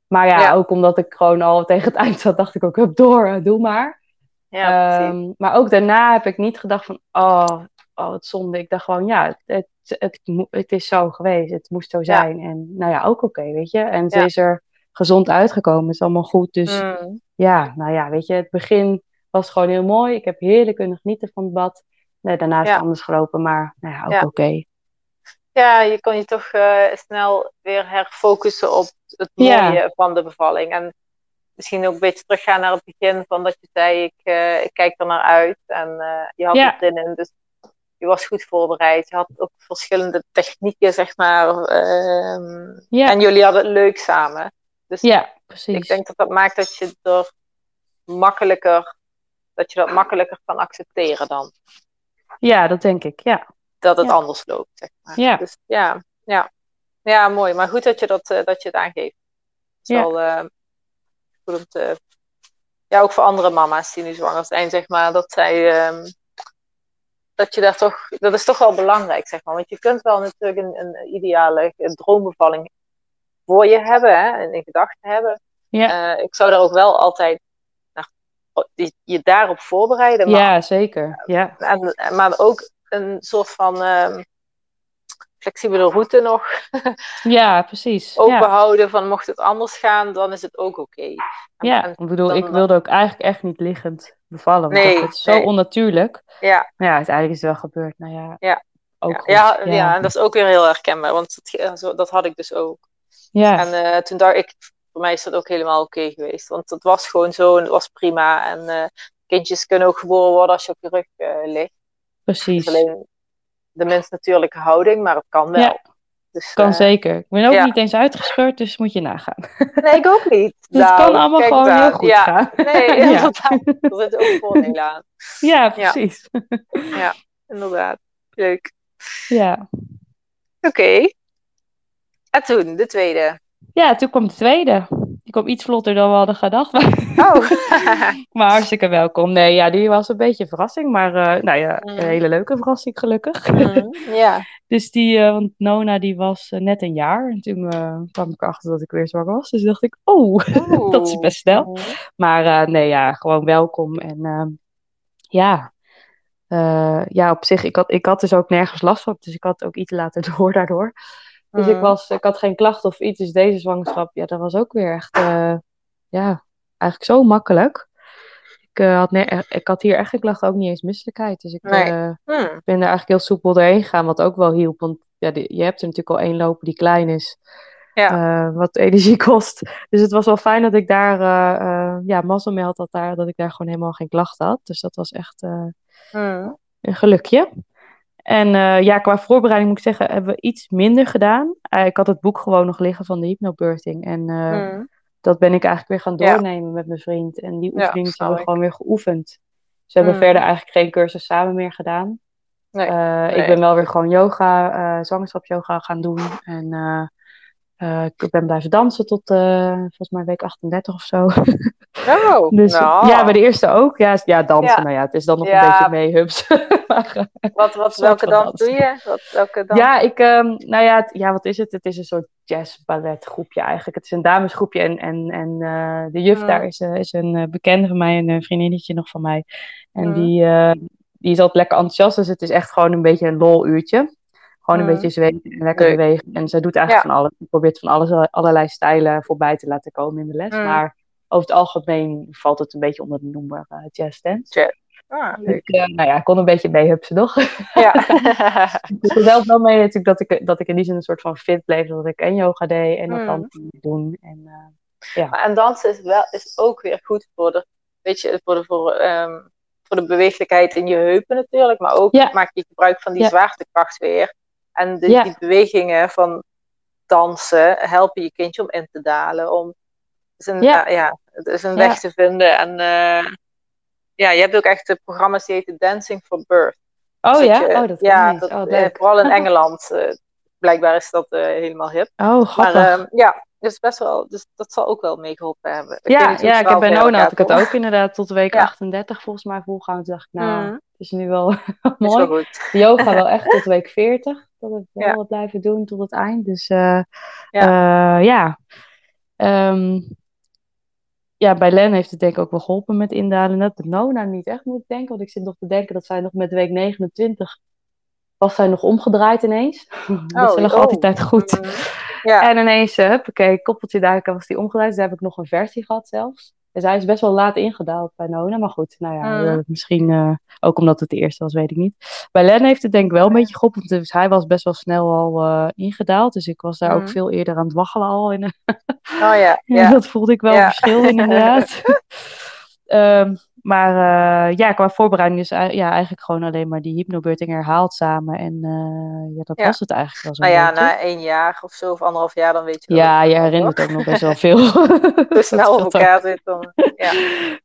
Maar ja, ook omdat ik gewoon al tegen het eind zat, dacht ik ook, hup door, doe maar. Ja, maar ook daarna heb ik niet gedacht van, oh wat zonde. Ik dacht gewoon, ja, het is zo geweest. Het moest zo zijn. Ja. En nou ja, ook oké, weet je. En ze is er gezond uitgekomen. Het is allemaal goed. Dus ja, nou ja, weet je, het begin was gewoon heel mooi. Ik heb heerlijk kunnen genieten van het bad. Nee, daarna is het anders gelopen, maar nou ja, ook oké. Ja, je kon je toch snel weer herfocussen op het mooie van de bevalling. En misschien ook een beetje teruggaan naar het begin van dat je zei, ik kijk er naar uit. En je had het erin, dus je was goed voorbereid. Je had ook verschillende technieken, zeg maar. En jullie hadden het leuk samen. Dus ja, precies. Ik denk dat dat maakt dat je er makkelijker, dat je dat makkelijker kan accepteren dan. Ja, dat denk ik, ja. Dat het anders loopt, zeg maar. Ja. Dus, ja, mooi. Maar goed dat je dat je het aangeeft. Het is wel goed om te... Ja, ook voor andere mama's die nu zwanger zijn, zeg maar, dat zij... dat je daar toch... Dat is toch wel belangrijk, zeg maar. Want je kunt wel natuurlijk een ideale droombevalling voor je hebben, hè. En in gedachten hebben. Ja. Ik zou daar ook wel altijd... je daarop voorbereiden. Maar, ja, zeker. Ja. Maar ook een soort van flexibele route nog. Ja, precies. Openhouden van mocht het anders gaan, dan is het ook oké. Ja, en, ik bedoel, ik wilde ook eigenlijk echt niet liggend bevallen. Nee, want het is zo onnatuurlijk. Ja. Maar ja, uiteindelijk is het wel gebeurd. Nou ja, ook en dat is ook weer heel herkenbaar. Want dat had ik dus ook. Ja. En toen dacht ik... Voor mij is dat ook helemaal oké geweest. Want het was gewoon zo en het was prima. En kindjes kunnen ook geboren worden als je op je rug ligt. Precies. Dus alleen de minst natuurlijke houding, maar het kan wel. Ja, dus, kan zeker. Ik ben ook niet eens uitgescheurd, dus moet je nagaan. Nee, ik ook niet. Dus het kan allemaal gewoon heel goed gaan. Nee, inderdaad. Er zit ook voordelen aan. Ja, precies. Ja, inderdaad. Leuk. Ja. Oké. En toen, de tweede... Ja, toen kwam de tweede. Die kwam iets vlotter dan we hadden gedacht. Maar hartstikke welkom. Nee, ja, die was een beetje een verrassing. Maar een hele leuke verrassing, gelukkig. Dus want Nona die was net een jaar. En toen kwam ik erachter dat ik weer zwanger was. Dus dacht ik, dat is best snel. Maar gewoon welkom. En op zich, ik had dus ook nergens last van. Dus ik had ook iets later door daardoor. Dus ik had geen klachten of iets. Dus deze zwangerschap, ja, dat was ook weer echt, eigenlijk zo makkelijk. Ik had hier echt geen klachten, ook niet eens misselijkheid. Dus ik ben er eigenlijk heel soepel doorheen gegaan, wat ook wel hielp. Want ja, je hebt er natuurlijk al één lopen die klein is, wat energie kost. Dus het was wel fijn dat ik daar, mazzel mee had dat ik daar gewoon helemaal geen klachten had. Dus dat was echt een gelukje. En qua voorbereiding moet ik zeggen, hebben we iets minder gedaan. Ik had het boek gewoon nog liggen van de hypnobirthing. En dat ben ik eigenlijk weer gaan doornemen met mijn vriend. En die oefening hebben we gewoon weer geoefend. Dus we hebben verder eigenlijk geen cursus samen meer gedaan. Nee. Ik ben wel weer gewoon yoga, zwangerschapsyoga gaan doen. En ik ben blijven dansen tot volgens mij week 38 of zo. Oh, dus, ja, bij de eerste ook. Ja, dansen. Ja. Nou ja, het is dan nog een beetje mee, hups. Welke dans doe je? Welke dans? Ja, wat is het? Het is een soort jazz-ballet groepje eigenlijk. Het is een damesgroepje en de juf daar is een bekende van mij, een vriendinnetje nog van mij. En die is altijd lekker enthousiast, dus het is echt gewoon een beetje een lol-uurtje. Gewoon een beetje zweten en lekker bewegen. En zij doet eigenlijk van alles. Ze probeert van alles, allerlei stijlen voorbij te laten komen in de les, maar... Over het algemeen valt het een beetje onder de noemer jazz dance. Ja. Ah, leuk. Dus, ik kon een beetje meehupsen nog. Ja. Ik kon zelf wel mee natuurlijk dat ik in die zin een soort van fit bleef. Dat ik en yoga deed en dat dan doen. En, en dansen is ook weer goed voor de beweeglijkheid in je heupen natuurlijk. Maar ook maak je gebruik van die zwaartekracht weer. En dus die bewegingen van dansen helpen je kindje om in te dalen, om... het is een weg te vinden. En je hebt ook echt de programma's die heten Dancing for Birth. Oh dus ja? Vooral in Engeland. Blijkbaar is dat helemaal hip. Oh, grappig. Maar dus best wel, dus dat zal ook wel meegeholpen hebben. Ik bij Nona had ik het ook inderdaad tot week 38 volgens mij volgehouden. Dacht ik, is nu wel mooi. Is wel goed. Yoga wel echt tot week 40. Dat heb ik wel wat blijven doen tot het eind. Dus ja, bij Len heeft het denk ik ook wel geholpen met indalen. Dat de Nona niet echt moet denken. Want ik zit nog te denken dat zij nog met week 29... was zij nog omgedraaid ineens. Dat lag altijd goed. En ineens, huppakee, koppeltje daar was die omgedraaid. Dus daar heb ik nog een versie gehad zelfs. Dus hij is best wel laat ingedaald bij Nona. Maar goed, nou ja, misschien ook omdat het de eerste was, weet ik niet. Bij Len heeft het denk ik wel een beetje geholpen. Dus hij was best wel snel al ingedaald. Dus ik was daar ook veel eerder aan het waggelen al. En, dat voelde ik wel een verschil inderdaad. Maar ja, qua voorbereiding is eigenlijk gewoon alleen maar die hypnobirthing herhaald samen. En dat was het eigenlijk wel zo'n beetje. Na 1 jaar of zo, of 1,5 jaar, dan weet je dat. Ja, je herinnert het ook nog best wel veel. Dus snel op elkaar zit dan. Ja.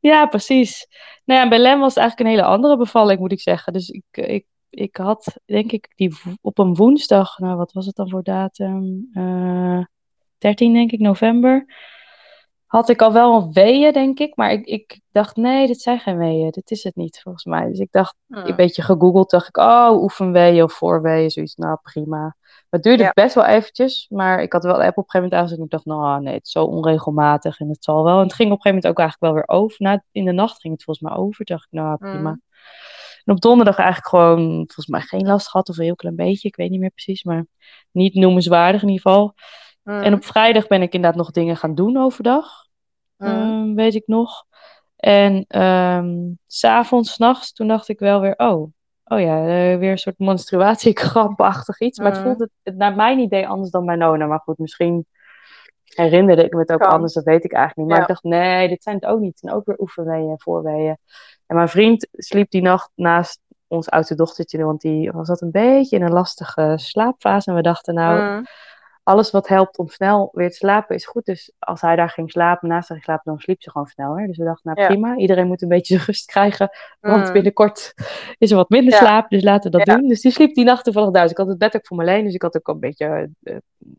Ja, precies. Nou ja, bij Len was het eigenlijk een hele andere bevalling, moet ik zeggen. Dus ik had, denk ik, die op een woensdag, nou wat was het dan voor datum? 13, denk ik, november. Had ik al wel een weeën, denk ik. Maar ik dacht, nee, dit zijn geen weeën. Dit is het niet, volgens mij. Dus ik dacht, een beetje gegoogeld, dacht ik... oh, oefenweeën of voorweeën, zoiets. Nou, prima. Maar het duurde best wel eventjes. Maar ik had wel de app op een gegeven moment aangezet. En ik dacht, nou nee, het is zo onregelmatig en het zal wel. En het ging op een gegeven moment ook eigenlijk wel weer over. Nou, in de nacht ging het volgens mij over. Dacht ik, nou, prima. En op donderdag eigenlijk gewoon, volgens mij geen last gehad. Of een heel klein beetje, ik weet niet meer precies. Maar niet noemenswaardig in ieder geval. En op vrijdag ben ik inderdaad nog dingen gaan doen overdag. Weet ik nog. En 's avonds, 's nachts, toen dacht ik wel weer... weer een soort menstruatiekrampachtig iets. Maar het voelde naar mijn idee anders dan bij Nona. Maar goed, misschien herinnerde ik me het ook anders. Dat weet ik eigenlijk niet. Maar ik dacht, nee, dit zijn het ook niet. En ook weer oefenweeën en voorweeën. En mijn vriend sliep die nacht naast ons oudste dochtertje. Want die zat een beetje in een lastige slaapfase. En we dachten, nou... alles wat helpt om snel weer te slapen is goed. Dus als hij daar ging slapen, naast haar ging slapen, dan sliep ze gewoon snel. Hè? Dus we dachten, nou prima, iedereen moet een beetje zijn rust krijgen. Want binnenkort is er wat minder slaap, dus laten we dat doen. Dus die sliep die nacht toevallig thuis. Ik had het bed ook voor me alleen, dus ik had ook een beetje,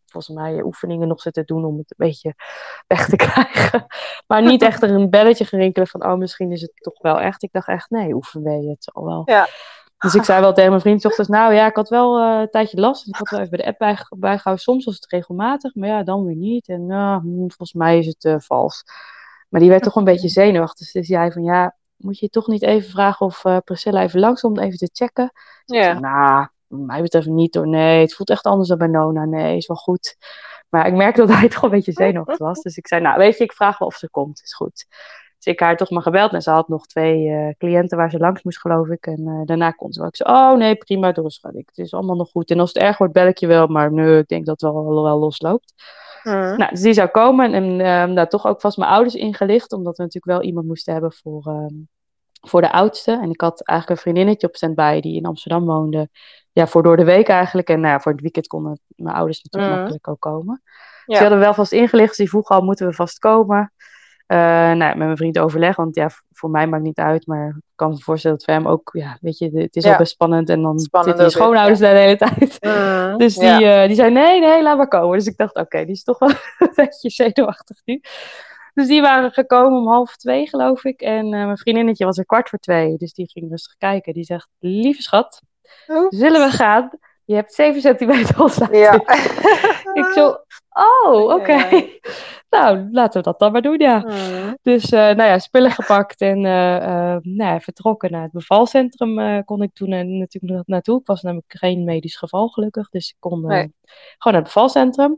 volgens mij, oefeningen nog zitten doen om het een beetje weg te krijgen. Maar niet echt een belletje gerinkelen van, oh, misschien is het toch wel echt. Ik dacht echt, nee, oefenweeën, het zal wel. Ja. Dus ik zei wel tegen mijn vriend 's ochtends, nou ja, ik had wel een tijdje last. En ik had wel even bij de app bijgehouden. Soms was het regelmatig, maar ja, dan weer niet. En volgens mij is het vals. Maar die werd toch een beetje zenuwachtig. Dus hij zei van, ja, moet je toch niet even vragen of Priscilla even langs om even te checken? Dus ik zei, nou, mij betreft niet hoor. Nee, het voelt echt anders dan bij Nona. Nee, is wel goed. Maar ik merkte dat hij toch een beetje zenuwachtig was. Dus ik zei, nou, weet je, ik vraag wel of ze komt. Is goed. Dus ik haar toch maar gebeld. En ze had nog 2 cliënten waar ze langs moest, geloof ik. En daarna kon ze wel. Ik zei, oh nee, prima, doorschat ik. Het is allemaal nog goed. En als het erg wordt, bel ik je wel. Maar nee, ik denk dat het wel losloopt. Nou, dus die zou komen. En nou, toch ook vast mijn ouders ingelicht. Omdat we natuurlijk wel iemand moesten hebben voor de oudste. En ik had eigenlijk een vriendinnetje op standby die in Amsterdam woonde. Ja, voor door de week eigenlijk. En nou ja, voor het weekend konden mijn ouders natuurlijk makkelijk ook komen. Ja. Dus die hadden wel vast ingelicht. Dus die vroegen al, moeten we vast komen? Nou ja, met mijn vriend overleg, want ja, voor mij maakt niet uit, maar ik kan me voorstellen dat voor hem ook, ja, weet je, het is al best spannend en dan zitten die schoonouders daar de hele tijd. Dus die zei, nee, laat maar komen. Dus ik dacht, oké, die is toch wel een beetje zenuwachtig nu. Dus die waren gekomen om 1:30, geloof ik, en mijn vriendinnetje was 1:15, dus die ging rustig kijken. Die zegt, lieve schat, zullen we gaan? Je hebt 7 centimeter ontslagen. Ja. Ik zo, oké. Nou, laten we dat dan maar doen, ja. Dus, nou ja, spullen gepakt en nou ja, vertrokken naar het bevalcentrum kon ik toen natuurlijk nog naartoe. Ik was namelijk geen medisch geval, gelukkig. Dus ik kon gewoon naar het bevalcentrum.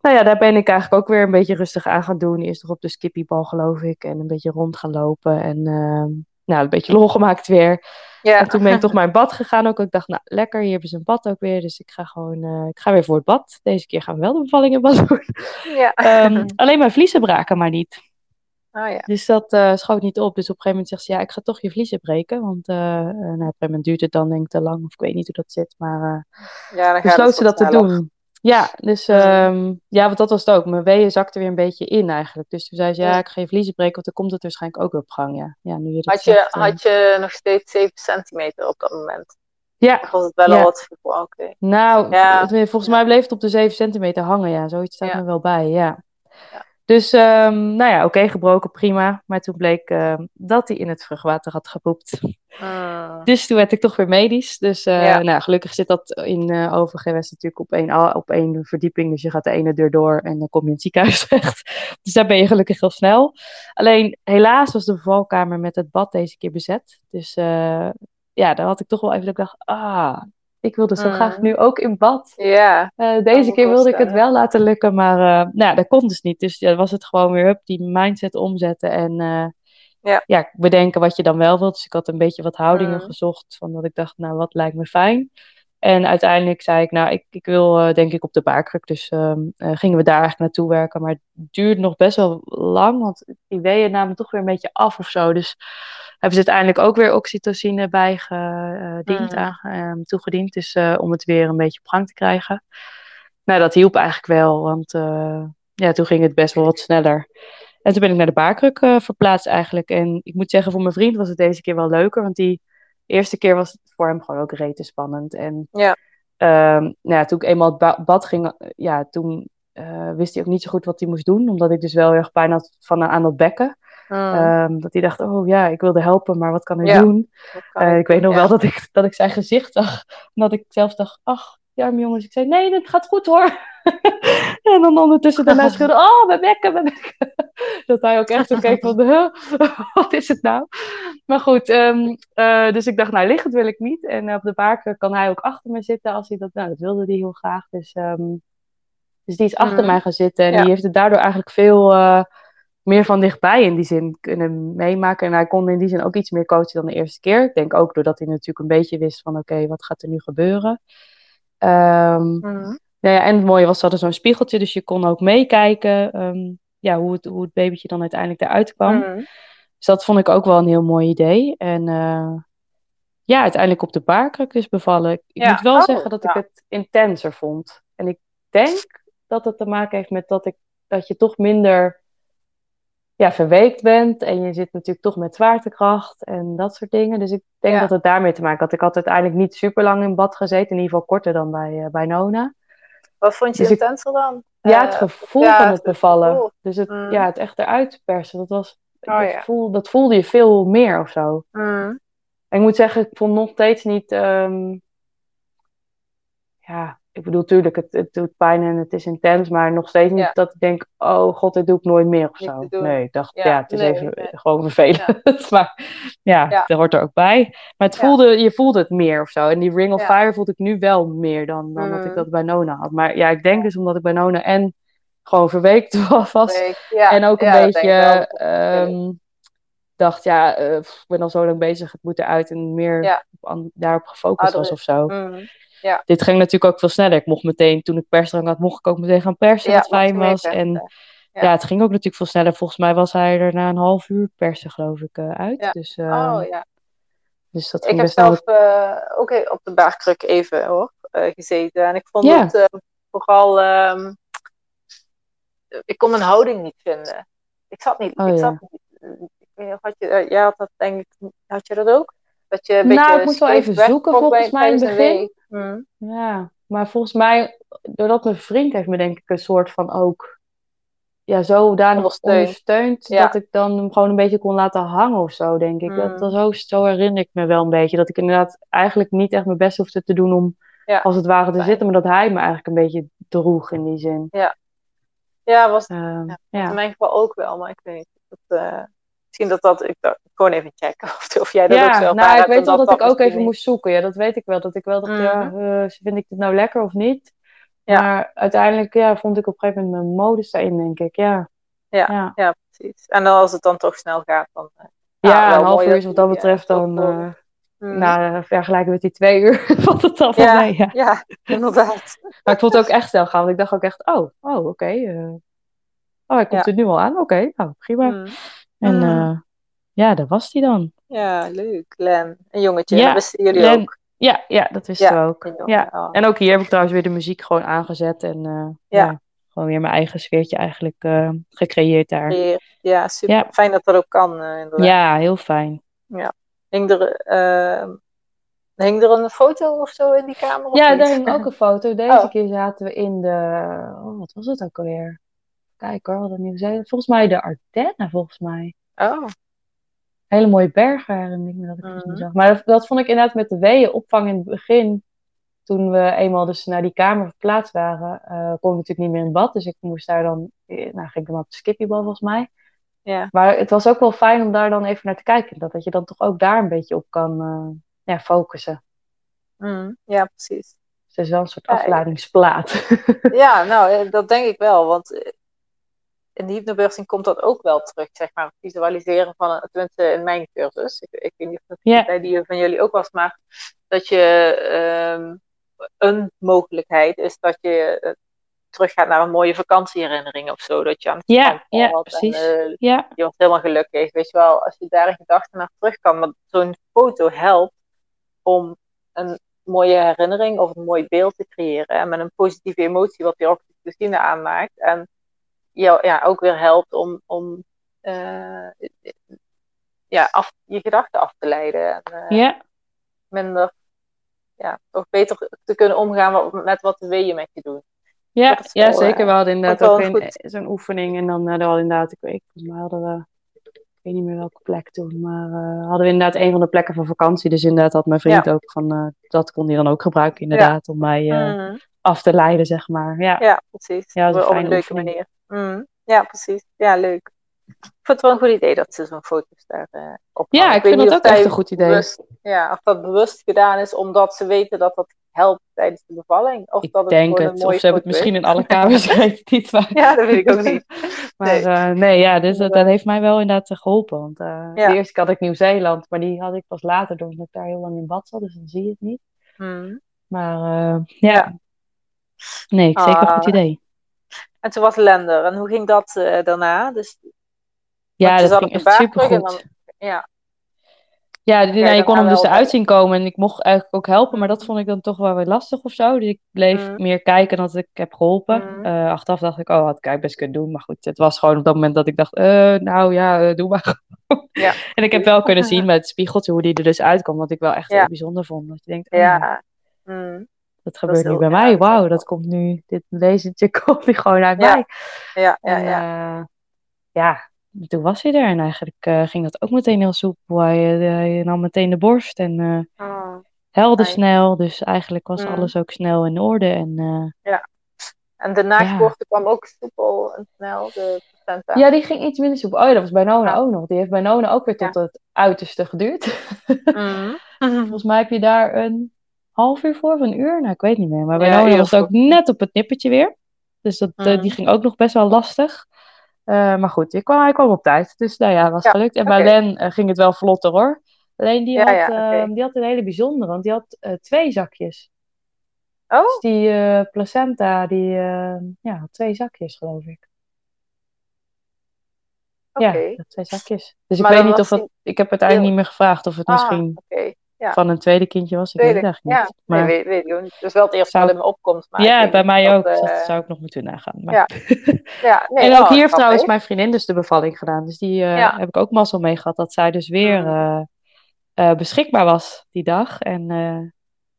Nou ja, daar ben ik eigenlijk ook weer een beetje rustig aan gaan doen. Eerst nog op de skippiebal, geloof ik. En een beetje rond gaan lopen en... nou, een beetje lol gemaakt weer. Ja. En toen ben ik toch maar in bad gegaan ook. Ik dacht, nou, lekker, hier hebben ze een bad ook weer. Dus ik ga gewoon, ik ga weer voor het bad. Deze keer gaan we wel de bevalling in bad doen. Ja. Alleen mijn vliezen braken maar niet. Oh, ja. Dus dat schoot niet op. Dus op een gegeven moment zegt ze, ja, ik ga toch je vliezen breken. Want nou, op een gegeven moment duurt het dan denk ik te lang. Of ik weet niet hoe dat zit. Maar dan besloot ze dat te doen. Ja, dus ja, want dat was het ook. Mijn weeën zakte weer een beetje in eigenlijk. Dus toen zei ze, ja, ik ga je vliezen breken, want dan komt het waarschijnlijk ook weer op gang. Ja, nu je dat zegt, had je nog steeds 7 centimeter op dat moment? Ja. Of was het wel al wat? Okay. Nou, volgens mij bleef het op de 7 centimeter hangen, ja. Zoiets staat me wel bij, ja. Dus nou ja, oké, gebroken, prima. Maar toen bleek dat hij in het vruchtwater had gepoept. Dus toen werd ik toch weer medisch. Dus nou, gelukkig zit dat in OVG West natuurlijk op één verdieping. Dus je gaat de ene deur door en dan kom je in het ziekenhuis terecht. Dus daar ben je gelukkig heel snel. Alleen helaas was de bevalkamer met het bad deze keer bezet. Dus ja, daar had ik toch wel even dat ik dacht... Ik wilde zo graag nu ook in bad. Yeah. Deze keer wilde ik het wel laten lukken, maar nou, dat kon dus niet. Dus dan was het gewoon weer hup, die mindset omzetten en ja, bedenken wat je dan wel wilt. Dus ik had een beetje wat houdingen gezocht, van dat ik dacht, nou, wat lijkt me fijn. En uiteindelijk zei ik, nou, ik wil denk ik op de baarkruk. Dus gingen we daar eigenlijk naartoe werken. Maar het duurde nog best wel lang, want die weeën namen toch weer een beetje af of zo. Dus hebben ze uiteindelijk ook weer oxytocine toegediend. Dus om het weer een beetje op gang te krijgen. Nou, dat hielp eigenlijk wel, want toen ging het best wel wat sneller. En toen ben ik naar de baarkruk verplaatst eigenlijk. En ik moet zeggen, voor mijn vriend was het deze keer wel leuker, want die... De eerste keer was het voor hem gewoon ook rete spannend. En toen ik eenmaal het bad ging, toen wist hij ook niet zo goed wat hij moest doen. Omdat ik dus wel heel erg pijn had aan dat bekken. Dat hij dacht, oh ja, ik wilde helpen, maar wat kan ik doen? Ik weet nog wel dat ik zijn gezicht zag. En dat ik zelf dacht, ach, die arme jongens. Ik zei, nee, dat gaat goed hoor. En dan ondertussen daarna schudde, oh, mijn bekken. Dat hij ook echt zo keek van, wat is het nou? Maar goed, dus ik dacht, nou, liggend wil ik niet. En op de baarkruk kan hij ook achter me zitten als hij dat... Nou, dat wilde hij heel graag. Dus die is achter mij gaan zitten. En die heeft het daardoor eigenlijk veel meer van dichtbij in die zin kunnen meemaken. En hij kon in die zin ook iets meer coachen dan de eerste keer. Ik denk ook doordat hij natuurlijk een beetje wist van, oké, wat gaat er nu gebeuren? Nou ja, en het mooie was, ze hadden zo'n spiegeltje, dus je kon ook meekijken hoe het babytje dan uiteindelijk eruit kwam. Dus dat vond ik ook wel een heel mooi idee. En uiteindelijk op de baarkruk dus bevallen. Ik moet wel zeggen dat ik het intenser vond. En ik denk dat het te maken heeft met dat je toch minder verweekt bent. En je zit natuurlijk toch met zwaartekracht en dat soort dingen. Dus ik denk dat het daarmee te maken had. Ik had uiteindelijk niet super lang in bad gezeten. In ieder geval korter dan bij Nona. Wat vond je intenser dan? Ja, het gevoel van het bevallen. Gevoel. Dus het echt eruit persen. Dat was... dat voelde je veel meer of zo. En ik moet zeggen, ik vond nog steeds niet... ik bedoel, tuurlijk, het doet pijn en het is intens. Maar nog steeds niet dat ik denk, oh god, dit doe ik nooit meer of zo. Nee, ik dacht, het is gewoon vervelend. Maar dat hoort er ook bij. Maar het je voelde het meer of zo. En die ring of fire voelde ik nu wel meer dan dat ik dat bij Nona had. Maar ja, ik denk dus omdat ik bij Nona en... gewoon verweekt was. En ook een beetje dacht, ik ben al zo lang bezig, het moet eruit en meer daarop gefocust was of zo. Dit ging natuurlijk ook veel sneller. Ik mocht meteen, toen ik persdrang had, mocht ik ook meteen gaan persen wat fijn was. En het ging ook natuurlijk veel sneller. Volgens mij was hij er na een half uur persen, geloof ik, uit. Ja. Dus, dus dat ging ik best heb zelf ook op de baarkruk even hoor, gezeten. En ik vond het vooral... ik kon mijn houding niet vinden. Ik zat niet. Had je dat ook? Dat je een beetje. Nou, ik moest wel even zoeken volgens mij in het begin. Ja, maar volgens mij, doordat mijn vriend heeft me denk ik een soort van ook zodanig ondersteund dat ik dan hem gewoon een beetje kon laten hangen of zo, denk ik. Dat zo herinner ik me wel een beetje. Dat ik inderdaad eigenlijk niet echt mijn best hoefde te doen om als het ware te zitten, maar dat hij me eigenlijk een beetje droeg in die zin. Ja. Ja, was in mijn geval ook wel, maar ik weet niet. Misschien dat ik gewoon even checken of jij dat ook zelf nou, hebt. Ik weet wel dat ik ook even moest zoeken. Ja, dat weet ik wel. Dat ik wel dacht, vind ik dit nou lekker of niet? Ja. Maar uiteindelijk vond ik op een gegeven moment mijn modus daarin, denk ik. Ja, precies. En dan als het dan toch snel gaat, dan... een half uur is wat dat betreft dan... vergelijken met die 2 uur valt het al van mij. Ja, inderdaad. Maar ik vond het ook echt snel gaan, want ik dacht ook echt, oké. Hij komt er nu al aan, oké, nou, prima. En daar was hij dan. Ja, leuk. Len, een jongetje, dat wisten jullie ook. Ja, dat wisten we ook. En ook hier heb ik trouwens weer de muziek gewoon aangezet en gewoon weer mijn eigen sfeertje eigenlijk gecreëerd daar. Ja, super. Ja. Fijn dat dat ook kan. Ja, heel fijn. Ja. Hing er een foto of zo in die kamer? Ja, daar hing ook een foto. Deze keer zaten we in de... wat was het ook alweer? kijken hoor, wat in Nieuw-Zeeland. Volgens mij de Ardennen, volgens mij. Oh. Hele mooie bergen, niet meer dat ik het niet zag. Maar dat vond ik inderdaad met de weeën opvang in het begin. Toen we eenmaal dus naar die kamer verplaatst waren, kon ik natuurlijk niet meer in bad. Dus ik moest daar dan, nou ging ik dan op de skippiebal volgens mij. Ja. Maar het was ook wel fijn om daar dan even naar te kijken. Dat je dan toch ook daar een beetje op kan focussen. Ja, precies. Dus het is wel een soort afleidingsplaat. Ja, nou, dat denk ik wel. Want in de hypnobirthing komt dat ook wel terug, zeg maar. Visualiseren van, tenminste in mijn cursus. Ik weet niet of dat bij die van jullie ook was. Maar dat je een mogelijkheid is dat je terug gaat naar een mooie vakantieherinnering of zo. Dat je aan het precies. En, je wordt helemaal gelukkig. Weet je wel, als je daar in gedachten naar terug kan. Maar zo'n foto helpt om een mooie herinnering of een mooi beeld te creëren. En met een positieve emotie wat je ook de zin aanmaakt. En ja, ook weer helpt om je gedachten af te leiden. En, minder, toch beter te kunnen omgaan met wat de weeën met je doen. Ja, zeker. We hadden inderdaad ook zo'n oefening. En dan hadden we inderdaad, ik weet niet meer welke plek toen, maar hadden we inderdaad een van de plekken van vakantie. Dus inderdaad had mijn vriend ook van, dat kon hij dan ook gebruiken inderdaad, om mij af te leiden, zeg maar. Ja, precies. Ja, op een leuke oefening. Manier. Ja, precies. Ja, leuk. Ik vond het wel een goed idee dat ze zo'n foto's daar op hadden. Ja, ik vind dat ook echt een goed idee. Of dat bewust gedaan is, omdat ze weten dat dat helpt tijdens de bevalling. Of ik dat het denk het, een mooie of ze hebben het misschien in alle kamers gegeten. Ja, dat weet ik ook niet. Maar dus dat heeft mij wel inderdaad geholpen. Want de eerste keer had ik Nieuw-Zeeland, maar die had ik pas later door, omdat ik daar heel lang in bad zat, dus dan zie je het niet. Maar nee, zeker een goed idee. En toen was Len er, en hoe ging dat daarna? Dus, ja, dat ging echt supergoed. Ja, je kon hem dus eruit zien komen en ik mocht eigenlijk ook helpen, maar dat vond ik dan toch wel weer lastig of zo. Dus ik bleef meer kijken dan dat ik heb geholpen. Achteraf dacht ik, had ik eigenlijk best kunnen doen. Maar goed, het was gewoon op dat moment dat ik dacht, doe maar. Ja. En ik heb wel kunnen zien met het spiegeltje hoe die er dus uitkwam, wat ik wel echt heel bijzonder vond. Dat je denkt, dat gebeurt nu bij mij. Wauw, dat komt nu, dit wezentje komt nu gewoon uit mij. Toen was hij er en eigenlijk ging dat ook meteen heel soepel. Hij nam meteen de borst en helde snel. Dus eigenlijk was alles ook snel in orde. En, en de naaktpoorten kwam ook soepel en snel. De placenta. Ja, die ging iets minder soepel. Oh ja, dat was bij Nona ook nog. Die heeft bij Nona ook weer tot het uiterste geduurd. Volgens mij heb je daar een half uur voor of een uur. Nou, ik weet niet meer. Maar bij Nona was het ook net op het nippertje weer. Dus dat, die ging ook nog best wel lastig. Maar goed, hij kwam op tijd. Dus was gelukt. En bij Len ging het wel vlotter hoor. Alleen die had een hele bijzondere. Want die had 2 zakjes. Oh. Dus die placenta, had 2 zakjes geloof ik. Okay. Ja, 2 zakjes. Dus maar ik weet niet of dat... Ik heb uiteindelijk niet meer gevraagd of het misschien van een tweede kindje was. Ik weet het eigenlijk niet. Ja, maar... nee, weet ik niet. Dus wel het eerste wel in mijn opkomst. Maar bij mij ook. Dus dat zou ik nog moeten nagaan. Maar... en ook hier heeft trouwens mijn vriendin dus de bevalling gedaan. Dus die heb ik ook mazzel mee gehad. Dat zij dus weer beschikbaar was die dag. En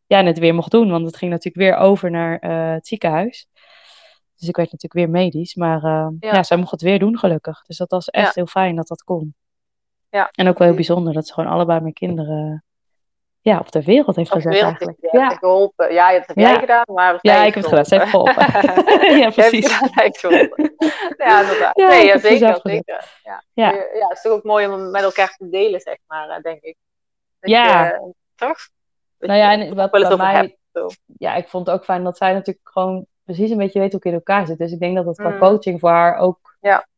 het weer mocht doen. Want het ging natuurlijk weer over naar het ziekenhuis. Dus ik werd natuurlijk weer medisch. Maar zij mocht het weer doen gelukkig. Dus dat was echt heel fijn dat dat kon. Ja. En ook wel heel bijzonder dat ze gewoon allebei mijn kinderen... Ja, op de wereld heeft gezet eigenlijk. Ja, geholpen. Ja, dat heb jij gedaan, maar... Ja, ik heb het gedaan. Ze heeft geholpen. Ja, precies. Geholpen. Ja, inderdaad. Ja, nee, zeker. Ja, het is toch ook mooi om met elkaar te delen, zeg maar, denk ik. Dat je, toch? En wat bij mij... ik vond het ook fijn dat zij natuurlijk gewoon precies een beetje weet hoe ik in elkaar zit. Dus ik denk dat het qua coaching voor haar ook... Ja.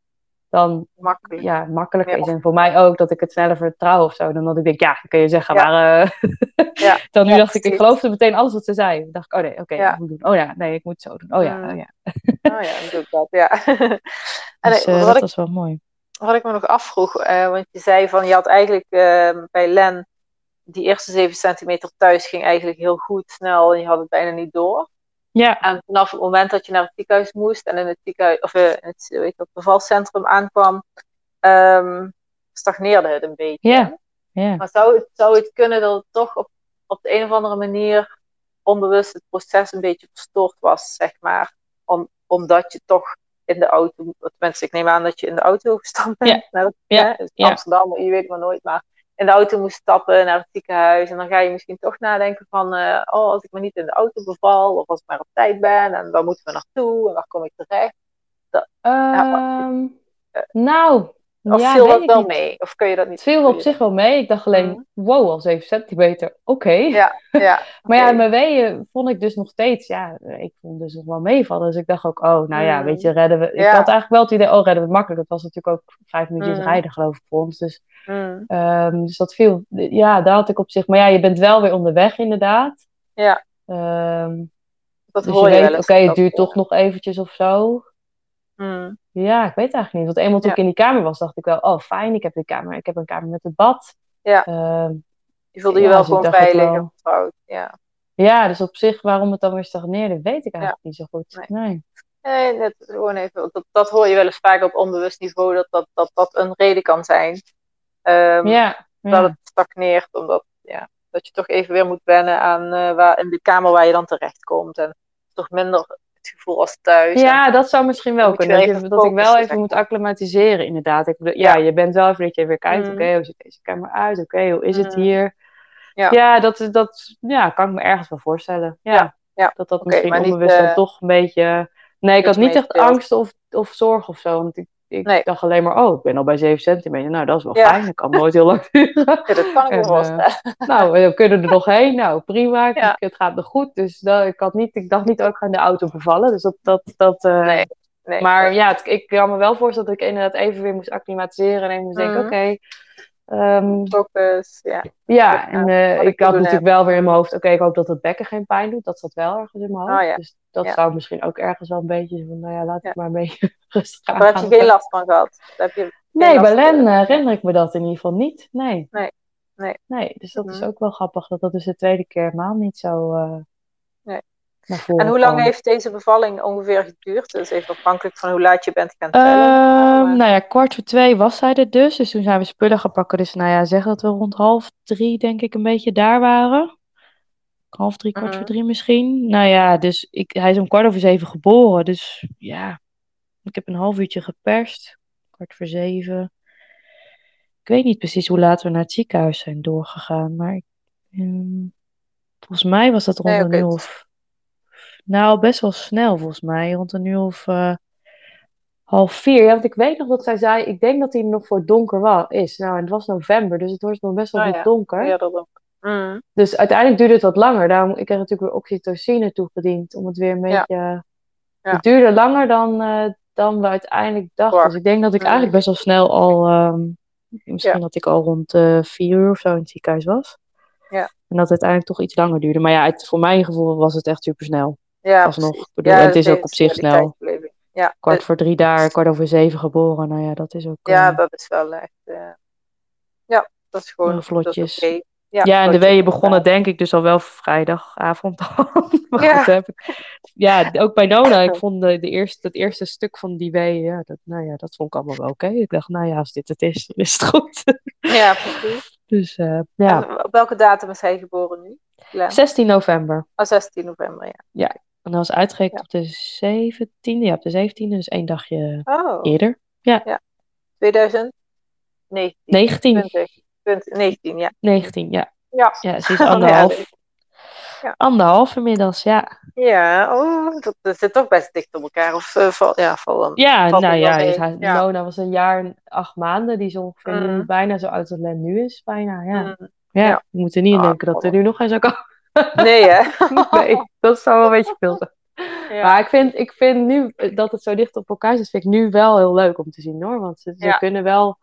Dan makkelijker is. En voor mij ook dat ik het sneller vertrouw of zo. Dan dat ik denk, dan kun je zeggen. Maar dan nu dacht precies. Ik geloofde meteen alles wat ze zei. Dan dacht ik, oh nee, oké, ik moet doen. Oh ja, nee, ik moet zo doen. Oh ja, oh ja. Oh ja, dan doe ik dat, en dus, dat was wel mooi. Wat ik me nog afvroeg, want je zei van, je had eigenlijk bij Len, die eerste 7 centimeter thuis ging eigenlijk heel goed, snel. En je had het bijna niet door. Ja. En vanaf het moment dat je naar het ziekenhuis moest en in het ziekenhuis, of in het bevalcentrum aankwam, stagneerde het een beetje. Ja. Maar zou het kunnen dat het toch op de een of andere manier onbewust het proces een beetje verstoord was, zeg maar. Omdat je toch in de auto, tenminste, ik neem aan dat je in de auto gestapt bent. Ja. Ja. Dus Amsterdam, je weet maar nooit, maar in de auto moest stappen naar het ziekenhuis. En dan ga je misschien toch nadenken van, als ik maar niet in de auto beval, of als ik maar op tijd ben, en waar moeten we naartoe, en waar kom ik terecht? Viel dat wel mee? Of kun je dat niet? Het viel op zich wel mee. Ik dacht alleen, wow, al 7 centimeter, oké. Ja, maar ja, mijn weeën vond ik dus nog steeds, ik vond dus nog wel meevallen. Dus ik dacht ook, weet je, redden we. Ik had eigenlijk wel het idee, redden we het makkelijk. Het was natuurlijk ook 5 minuutjes rijden, geloof ik, voor ons. Dus dat viel, daar had ik op zich. Maar ja, je bent wel weer onderweg, inderdaad. Ja. Dat dus hoor je weet, wel eens. Oké, het duurt toch nog eventjes of zo. Ja, ik weet het eigenlijk niet. Want eenmaal toen ik in die kamer was, dacht ik wel, fijn, ik heb die kamer. Ik heb een kamer met het bad. Ja. Je voelde je wel gewoon veilig en vertrouwd. Ja. Ja, dus op zich, waarom het dan weer stagneerde, weet ik eigenlijk niet zo goed. Nee, dat is gewoon even. Dat hoor je wel eens vaak op onbewust niveau, dat een reden kan zijn. Dat het stagneert, omdat dat je toch even weer moet wennen aan in de kamer waar je dan terechtkomt. En toch minder gevoel als thuis. Ja, dat zou misschien wel kunnen. Dat ik wel even moet acclimatiseren, inderdaad. Je bent wel even dat je weer kijkt. Oké, hoe ziet deze kamer uit? Oké, hoe is het hier? Ja, dat kan ik me ergens wel voorstellen. Ja. Dat misschien onbewust dan toch een beetje... Nee, ik had niet echt angst of zorg of zo. Want ik dacht alleen maar, ik ben al bij 7 centimeter. Nou, dat is wel fijn. Dat kan nooit heel lang duren. Ja, dat kan ik wel vast. We kunnen er nog heen. Nou, prima. Het gaat nog goed. Dus ik dacht niet, ik ga in de auto bevallen. Dus nee. Maar ik kan me wel voorstellen dat ik inderdaad even weer moest acclimatiseren. En even moest denken, focus, Ja, en ik had natuurlijk wel weer in mijn hoofd... ik hoop dat het bekken geen pijn doet. Dat zat wel ergens in mijn hoofd. Dus dat zou misschien ook ergens wel een beetje... laat ik maar een beetje rustig aan. Daar heb je geen last van gehad? Nee, bij Len herinner ik me dat in ieder geval niet. Nee. Dus dat is ook wel grappig. Dat dus de tweede keer helemaal niet zo... En hoe lang heeft deze bevalling ongeveer geduurd? Dus even afhankelijk van hoe laat je bent gaan tellen. 1:45 was zij er dus. Dus toen zijn we spullen gaan pakken. Dus zeg dat we rond 2:30 denk ik een beetje daar waren. 2:30, 3:15 misschien. Dus hij is om 7:15 geboren. Dus ik heb een half uurtje geperst. 7:15. Ik weet niet precies hoe laat we naar het ziekenhuis zijn doorgegaan. Maar volgens mij was dat rond een uur of... Nou, best wel snel volgens mij. Rond een uur of 3:30. Ja, want ik weet nog dat zij zei... Ik denk dat hij nog voor donker is. Nou, en het was november, dus het wordt nog best wel goed donker. Ja, dat ook. Dus uiteindelijk duurde het wat langer. Daarom, ik kreeg natuurlijk weer oxytocine toegediend. Om het weer een beetje... Het duurde langer dan we uiteindelijk dachten. Dus ik denk dat ik eigenlijk best wel snel al... misschien dat ik al rond 4:00 of zo in het ziekenhuis was. Ja. En dat het uiteindelijk toch iets langer duurde. Maar voor mijn gevoel was het echt supersnel. Ja, alsnog. Ik bedoel, het is ook op zich snel. 2:45 daar, 7:15 geboren. Nou ja, dat is ook... dat is wel echt... dat is gewoon... Vlotjes. Dat is okay. En de weeën begonnen denk ik dus al wel vrijdagavond. Ook bij Nona. Ik vond het eerste stuk van die weeën... dat vond ik allemaal wel oké. Ik dacht, als dit het is, dan is het goed. Ja, precies. Dus, op welke datum is hij geboren nu? Len? 16 november. 16 november, ja. En dat was uitgerekend op de 17e. Ja, op de 17e. Dus 1 dagje eerder. Ja. 2019. 19, ja. 19, ja. Ja, precies anderhalf. Anderhalf inmiddels, ja. Ja, dat zit toch best dik op elkaar. Of Nona was 1 jaar en 8 maanden. Die is ongeveer nu bijna zo oud als Len nu is. Bijna, ja. We moeten niet denken dat er nu nog eens zou komen. Nee, hè? Nee, dat zou wel een beetje veel zijn. Ja. Maar ik vind nu dat het zo dicht op elkaar zit, vind ik nu wel heel leuk om te zien, hoor. Want ze kunnen wel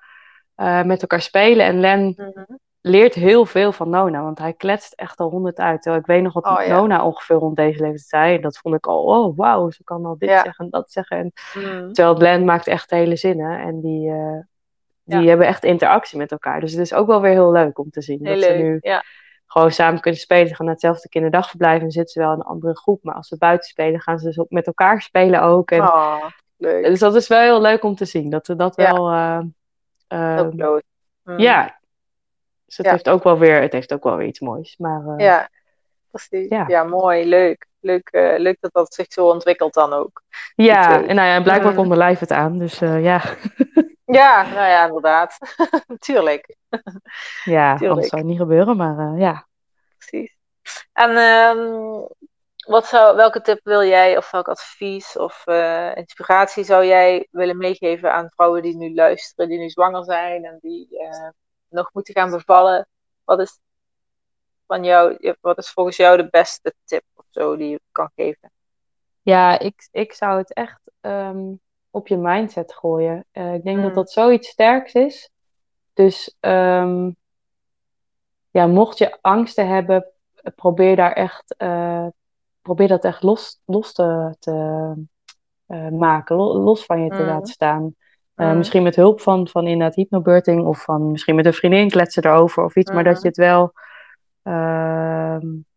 met elkaar spelen. En Len... leert heel veel van Nona, want hij kletst echt al 100 uit. Ik weet nog wat Nona ongeveer rond deze leeftijd zei. En dat vond ik al, wauw, ze kan al dit zeggen en dat zeggen. En, terwijl Len maakt echt hele zinnen. En die hebben echt interactie met elkaar. Dus het is ook wel weer heel leuk om te zien. Heel dat leuk. Ze nu gewoon samen kunnen spelen. Ze gaan naar hetzelfde kinderdagverblijf en zitten ze wel in een andere groep. Maar als ze buiten spelen, gaan ze dus met elkaar spelen ook. En, leuk. Dus dat is wel heel leuk om te zien. Dat ze dat wel... Dus het heeft ook wel weer iets moois. Maar, precies. Ja, mooi, leuk. leuk dat dat zich zo ontwikkelt dan ook. Ja, en nou ja, blijkbaar komt mijn lijf het aan, dus ja. Ja, nou ja, inderdaad. Tuurlijk. Ja, dat zou niet gebeuren, maar ja. Precies. En welke tip wil jij, of welk advies of inspiratie zou jij willen meegeven aan vrouwen die nu luisteren, die nu zwanger zijn en die nog moeten gaan bevallen? Wat is volgens jou de beste tip of zo die je kan geven? Ja, ik zou het echt op je mindset gooien. Ik denk dat dat zoiets sterks is. Dus ja, mocht je angsten hebben, probeer dat echt los te maken. Los van je te laten staan. Misschien met hulp van inderdaad hypnobirthing. Of van misschien met een vriendin kletsen erover of iets. Maar dat je het wel...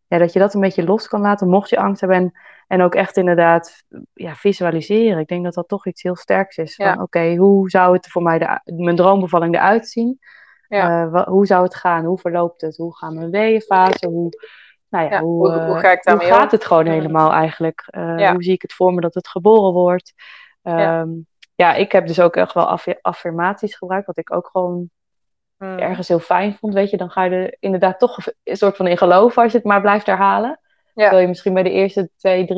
dat je dat een beetje los kan laten, mocht je angst hebben. En ook echt inderdaad visualiseren. Ik denk dat dat toch iets heel sterks is. Ja. Oké, hoe zou het voor mij mijn droombevalling eruit zien? Ja. Hoe zou het gaan? Hoe verloopt het? Hoe gaan mijn weeënfasen? Hoe ga ik daarmee om? Hoe gaat het gewoon helemaal eigenlijk? Hoe zie ik het voor me dat het geboren wordt? Ik heb dus ook echt wel affirmaties gebruikt, wat ik ook gewoon ergens heel fijn vond, weet je. Dan ga je er inderdaad toch een soort van in geloven als je het maar blijft herhalen. Terwijl je misschien bij de eerste 2-3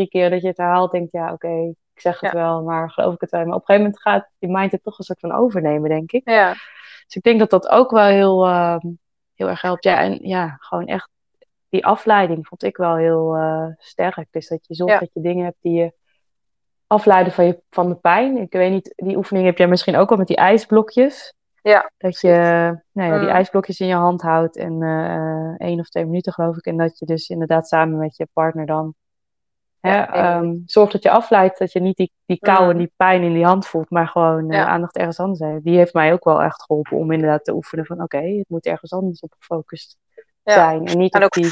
keer dat je het herhaalt denkt, oké, ik zeg het wel, maar geloof ik het wel. Maar op een gegeven moment gaat die mind het toch een soort van overnemen, denk ik. Ja. Dus ik denk dat dat ook wel heel erg helpt. Ja, en ja, gewoon echt die afleiding vond ik wel heel sterk. Dus dat je zorgt dat je dingen hebt die je afleiden van de pijn. Ik weet niet, die oefening heb jij misschien ook al met die ijsblokjes. Ja. Dat je die ijsblokjes in je hand houdt en 1 of 2 minuten geloof ik. En dat je dus inderdaad samen met je partner dan zorgt dat je afleidt. Dat je niet die kou en die pijn in die hand voelt, maar gewoon aandacht ergens anders heeft. Die heeft mij ook wel echt geholpen om inderdaad te oefenen van oké, het moet ergens anders op gefocust zijn. En niet en op die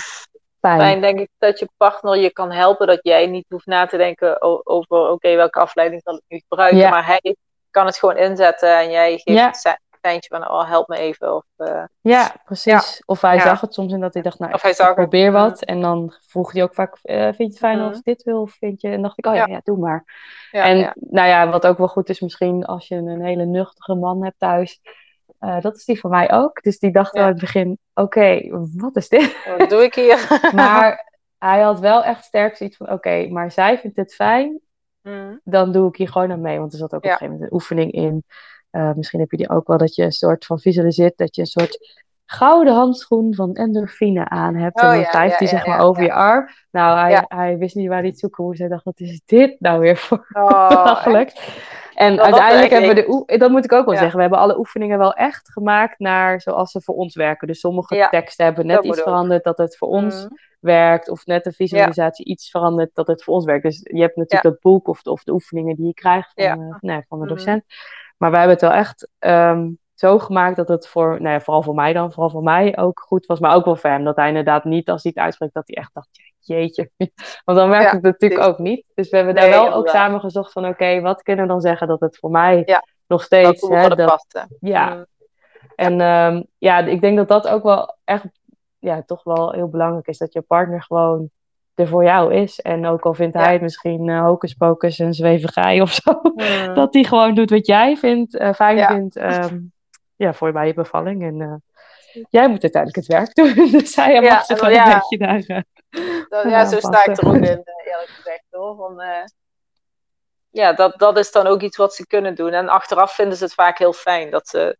pijn. Fijn denk ik dat je partner je kan helpen. Dat jij niet hoeft na te denken over oké, welke afleiding zal ik nu gebruiken. Ja. Maar hij kan het gewoon inzetten en jij geeft het zijn. Van, help me even. Of, ja, precies. Ja. Of hij zag het soms en dat hij dacht, ik probeer wat. En dan vroeg hij ook vaak, vind je het fijn als ik dit wil? Of vind je... En dacht ik, doe maar. Ja, en wat ook wel goed is misschien als je een hele nuchtere man hebt thuis. Dat is die van mij ook. Dus die dacht al in het begin, oké, wat is dit? Wat doe ik hier? Maar hij had wel echt sterk zoiets van, oké, maar zij vindt het fijn. Dan doe ik hier gewoon aan mee. Want er zat ook op een gegeven moment een oefening in. Misschien heb je die ook wel dat je een soort van visualiseert. Dat je een soort gouden handschoen van endorfine aan hebt. En dan wrijft hij over je arm. Nou, hij wist niet waar hij het zoeken moest. Hij dacht, wat is dit nou weer voor belachelijk. En dat uiteindelijk hebben we dat moet ik ook wel zeggen. We hebben alle oefeningen wel echt gemaakt naar zoals ze voor ons werken. Dus sommige teksten hebben net iets veranderd dat het voor ons werkt. Of net de visualisatie iets veranderd dat het voor ons werkt. Dus je hebt natuurlijk dat boek of de oefeningen die je krijgt van de docent. Maar wij hebben het wel echt zo gemaakt dat het vooral voor mij ook goed was. Maar ook wel voor hem. Dat hij inderdaad niet, als hij het uitspreekt, dat hij echt dacht, jeetje. Want dan werkt het natuurlijk ook niet. Dus we hebben daar wel ook samen gezocht van, oké, wat kunnen we dan zeggen dat het voor mij nog steeds... En ik denk dat dat ook wel echt toch wel heel belangrijk is. Dat je partner gewoon er voor jou is. En ook al vindt hij het misschien hocus pocus en zweverij of zo. Dat hij gewoon doet wat jij vindt, fijn vindt. Voor bij je bevalling. En jij moet uiteindelijk het werk doen. Dus hij mag zich gewoon een beetje daar... zo sta ik er ook in, eerlijk gezegd. Hoor. Dat is dan ook iets wat ze kunnen doen. En achteraf vinden ze het vaak heel fijn dat ze...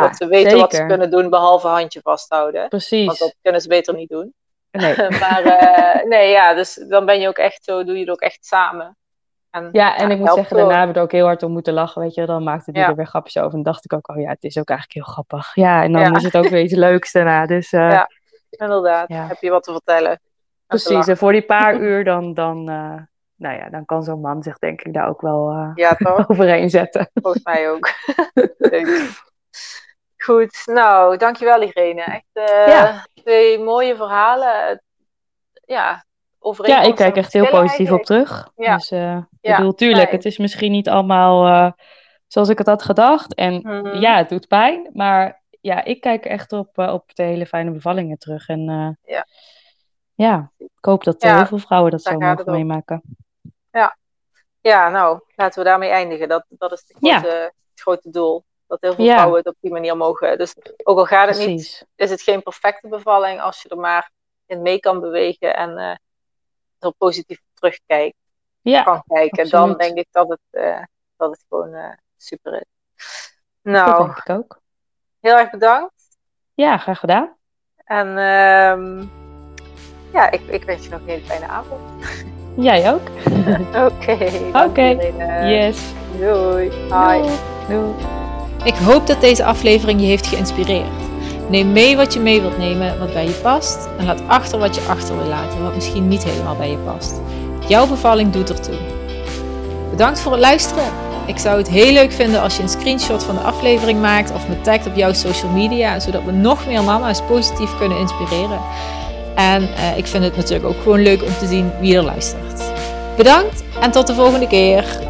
dat ze weten wat ze kunnen doen, behalve handje vasthouden. Precies. Want dat kunnen ze beter niet doen. Nee. Maar dus dan ben je ook echt zo, doe je het ook echt samen. En ik moet zeggen, daarna hebben we er ook heel hard om moeten lachen, weet je. Dan maakte die er weer grapjes over. En dacht ik ook, het is ook eigenlijk heel grappig. Ja, en dan is het ook weer iets leuks daarna. Dus, inderdaad. Ja. Heb je wat te vertellen. Precies, en voor die paar uur dan kan zo'n man zich denk ik daar ook wel overheen zetten. Volgens mij ook. Goed, nou, dankjewel Irene. Echt 2 mooie verhalen. Ja, overeenkomst. Ja, ik kijk echt heel positief op terug. Ja. Dus ik bedoel, tuurlijk, het is misschien niet allemaal zoals ik het had gedacht. En het doet pijn, maar ik kijk echt op de hele fijne bevallingen terug. En ja, ik hoop dat heel veel vrouwen dat zo mogen meemaken. Ja. Ja, nou, laten we daarmee eindigen. Dat is het grote doel. Dat heel veel vrouwen het op die manier mogen. Dus ook al gaat het niet, is het geen perfecte bevalling als je er maar in mee kan bewegen en er positief op terugkijkt. Ja, kan kijken. Absoluut. Dan denk ik dat het gewoon super is. Nou, dat denk ik ook. Heel erg bedankt. Ja, graag gedaan. En ik wens je nog een hele fijne avond. Jij ook. Oké. Yes. Doei. Hi. Doei. Ik hoop dat deze aflevering je heeft geïnspireerd. Neem mee wat je mee wilt nemen, wat bij je past. En laat achter wat je achter wil laten, wat misschien niet helemaal bij je past. Jouw bevalling doet ertoe. Bedankt voor het luisteren. Ik zou het heel leuk vinden als je een screenshot van de aflevering maakt of me tagt op jouw social media, zodat we nog meer mama's positief kunnen inspireren. En ik vind het natuurlijk ook gewoon leuk om te zien wie er luistert. Bedankt en tot de volgende keer.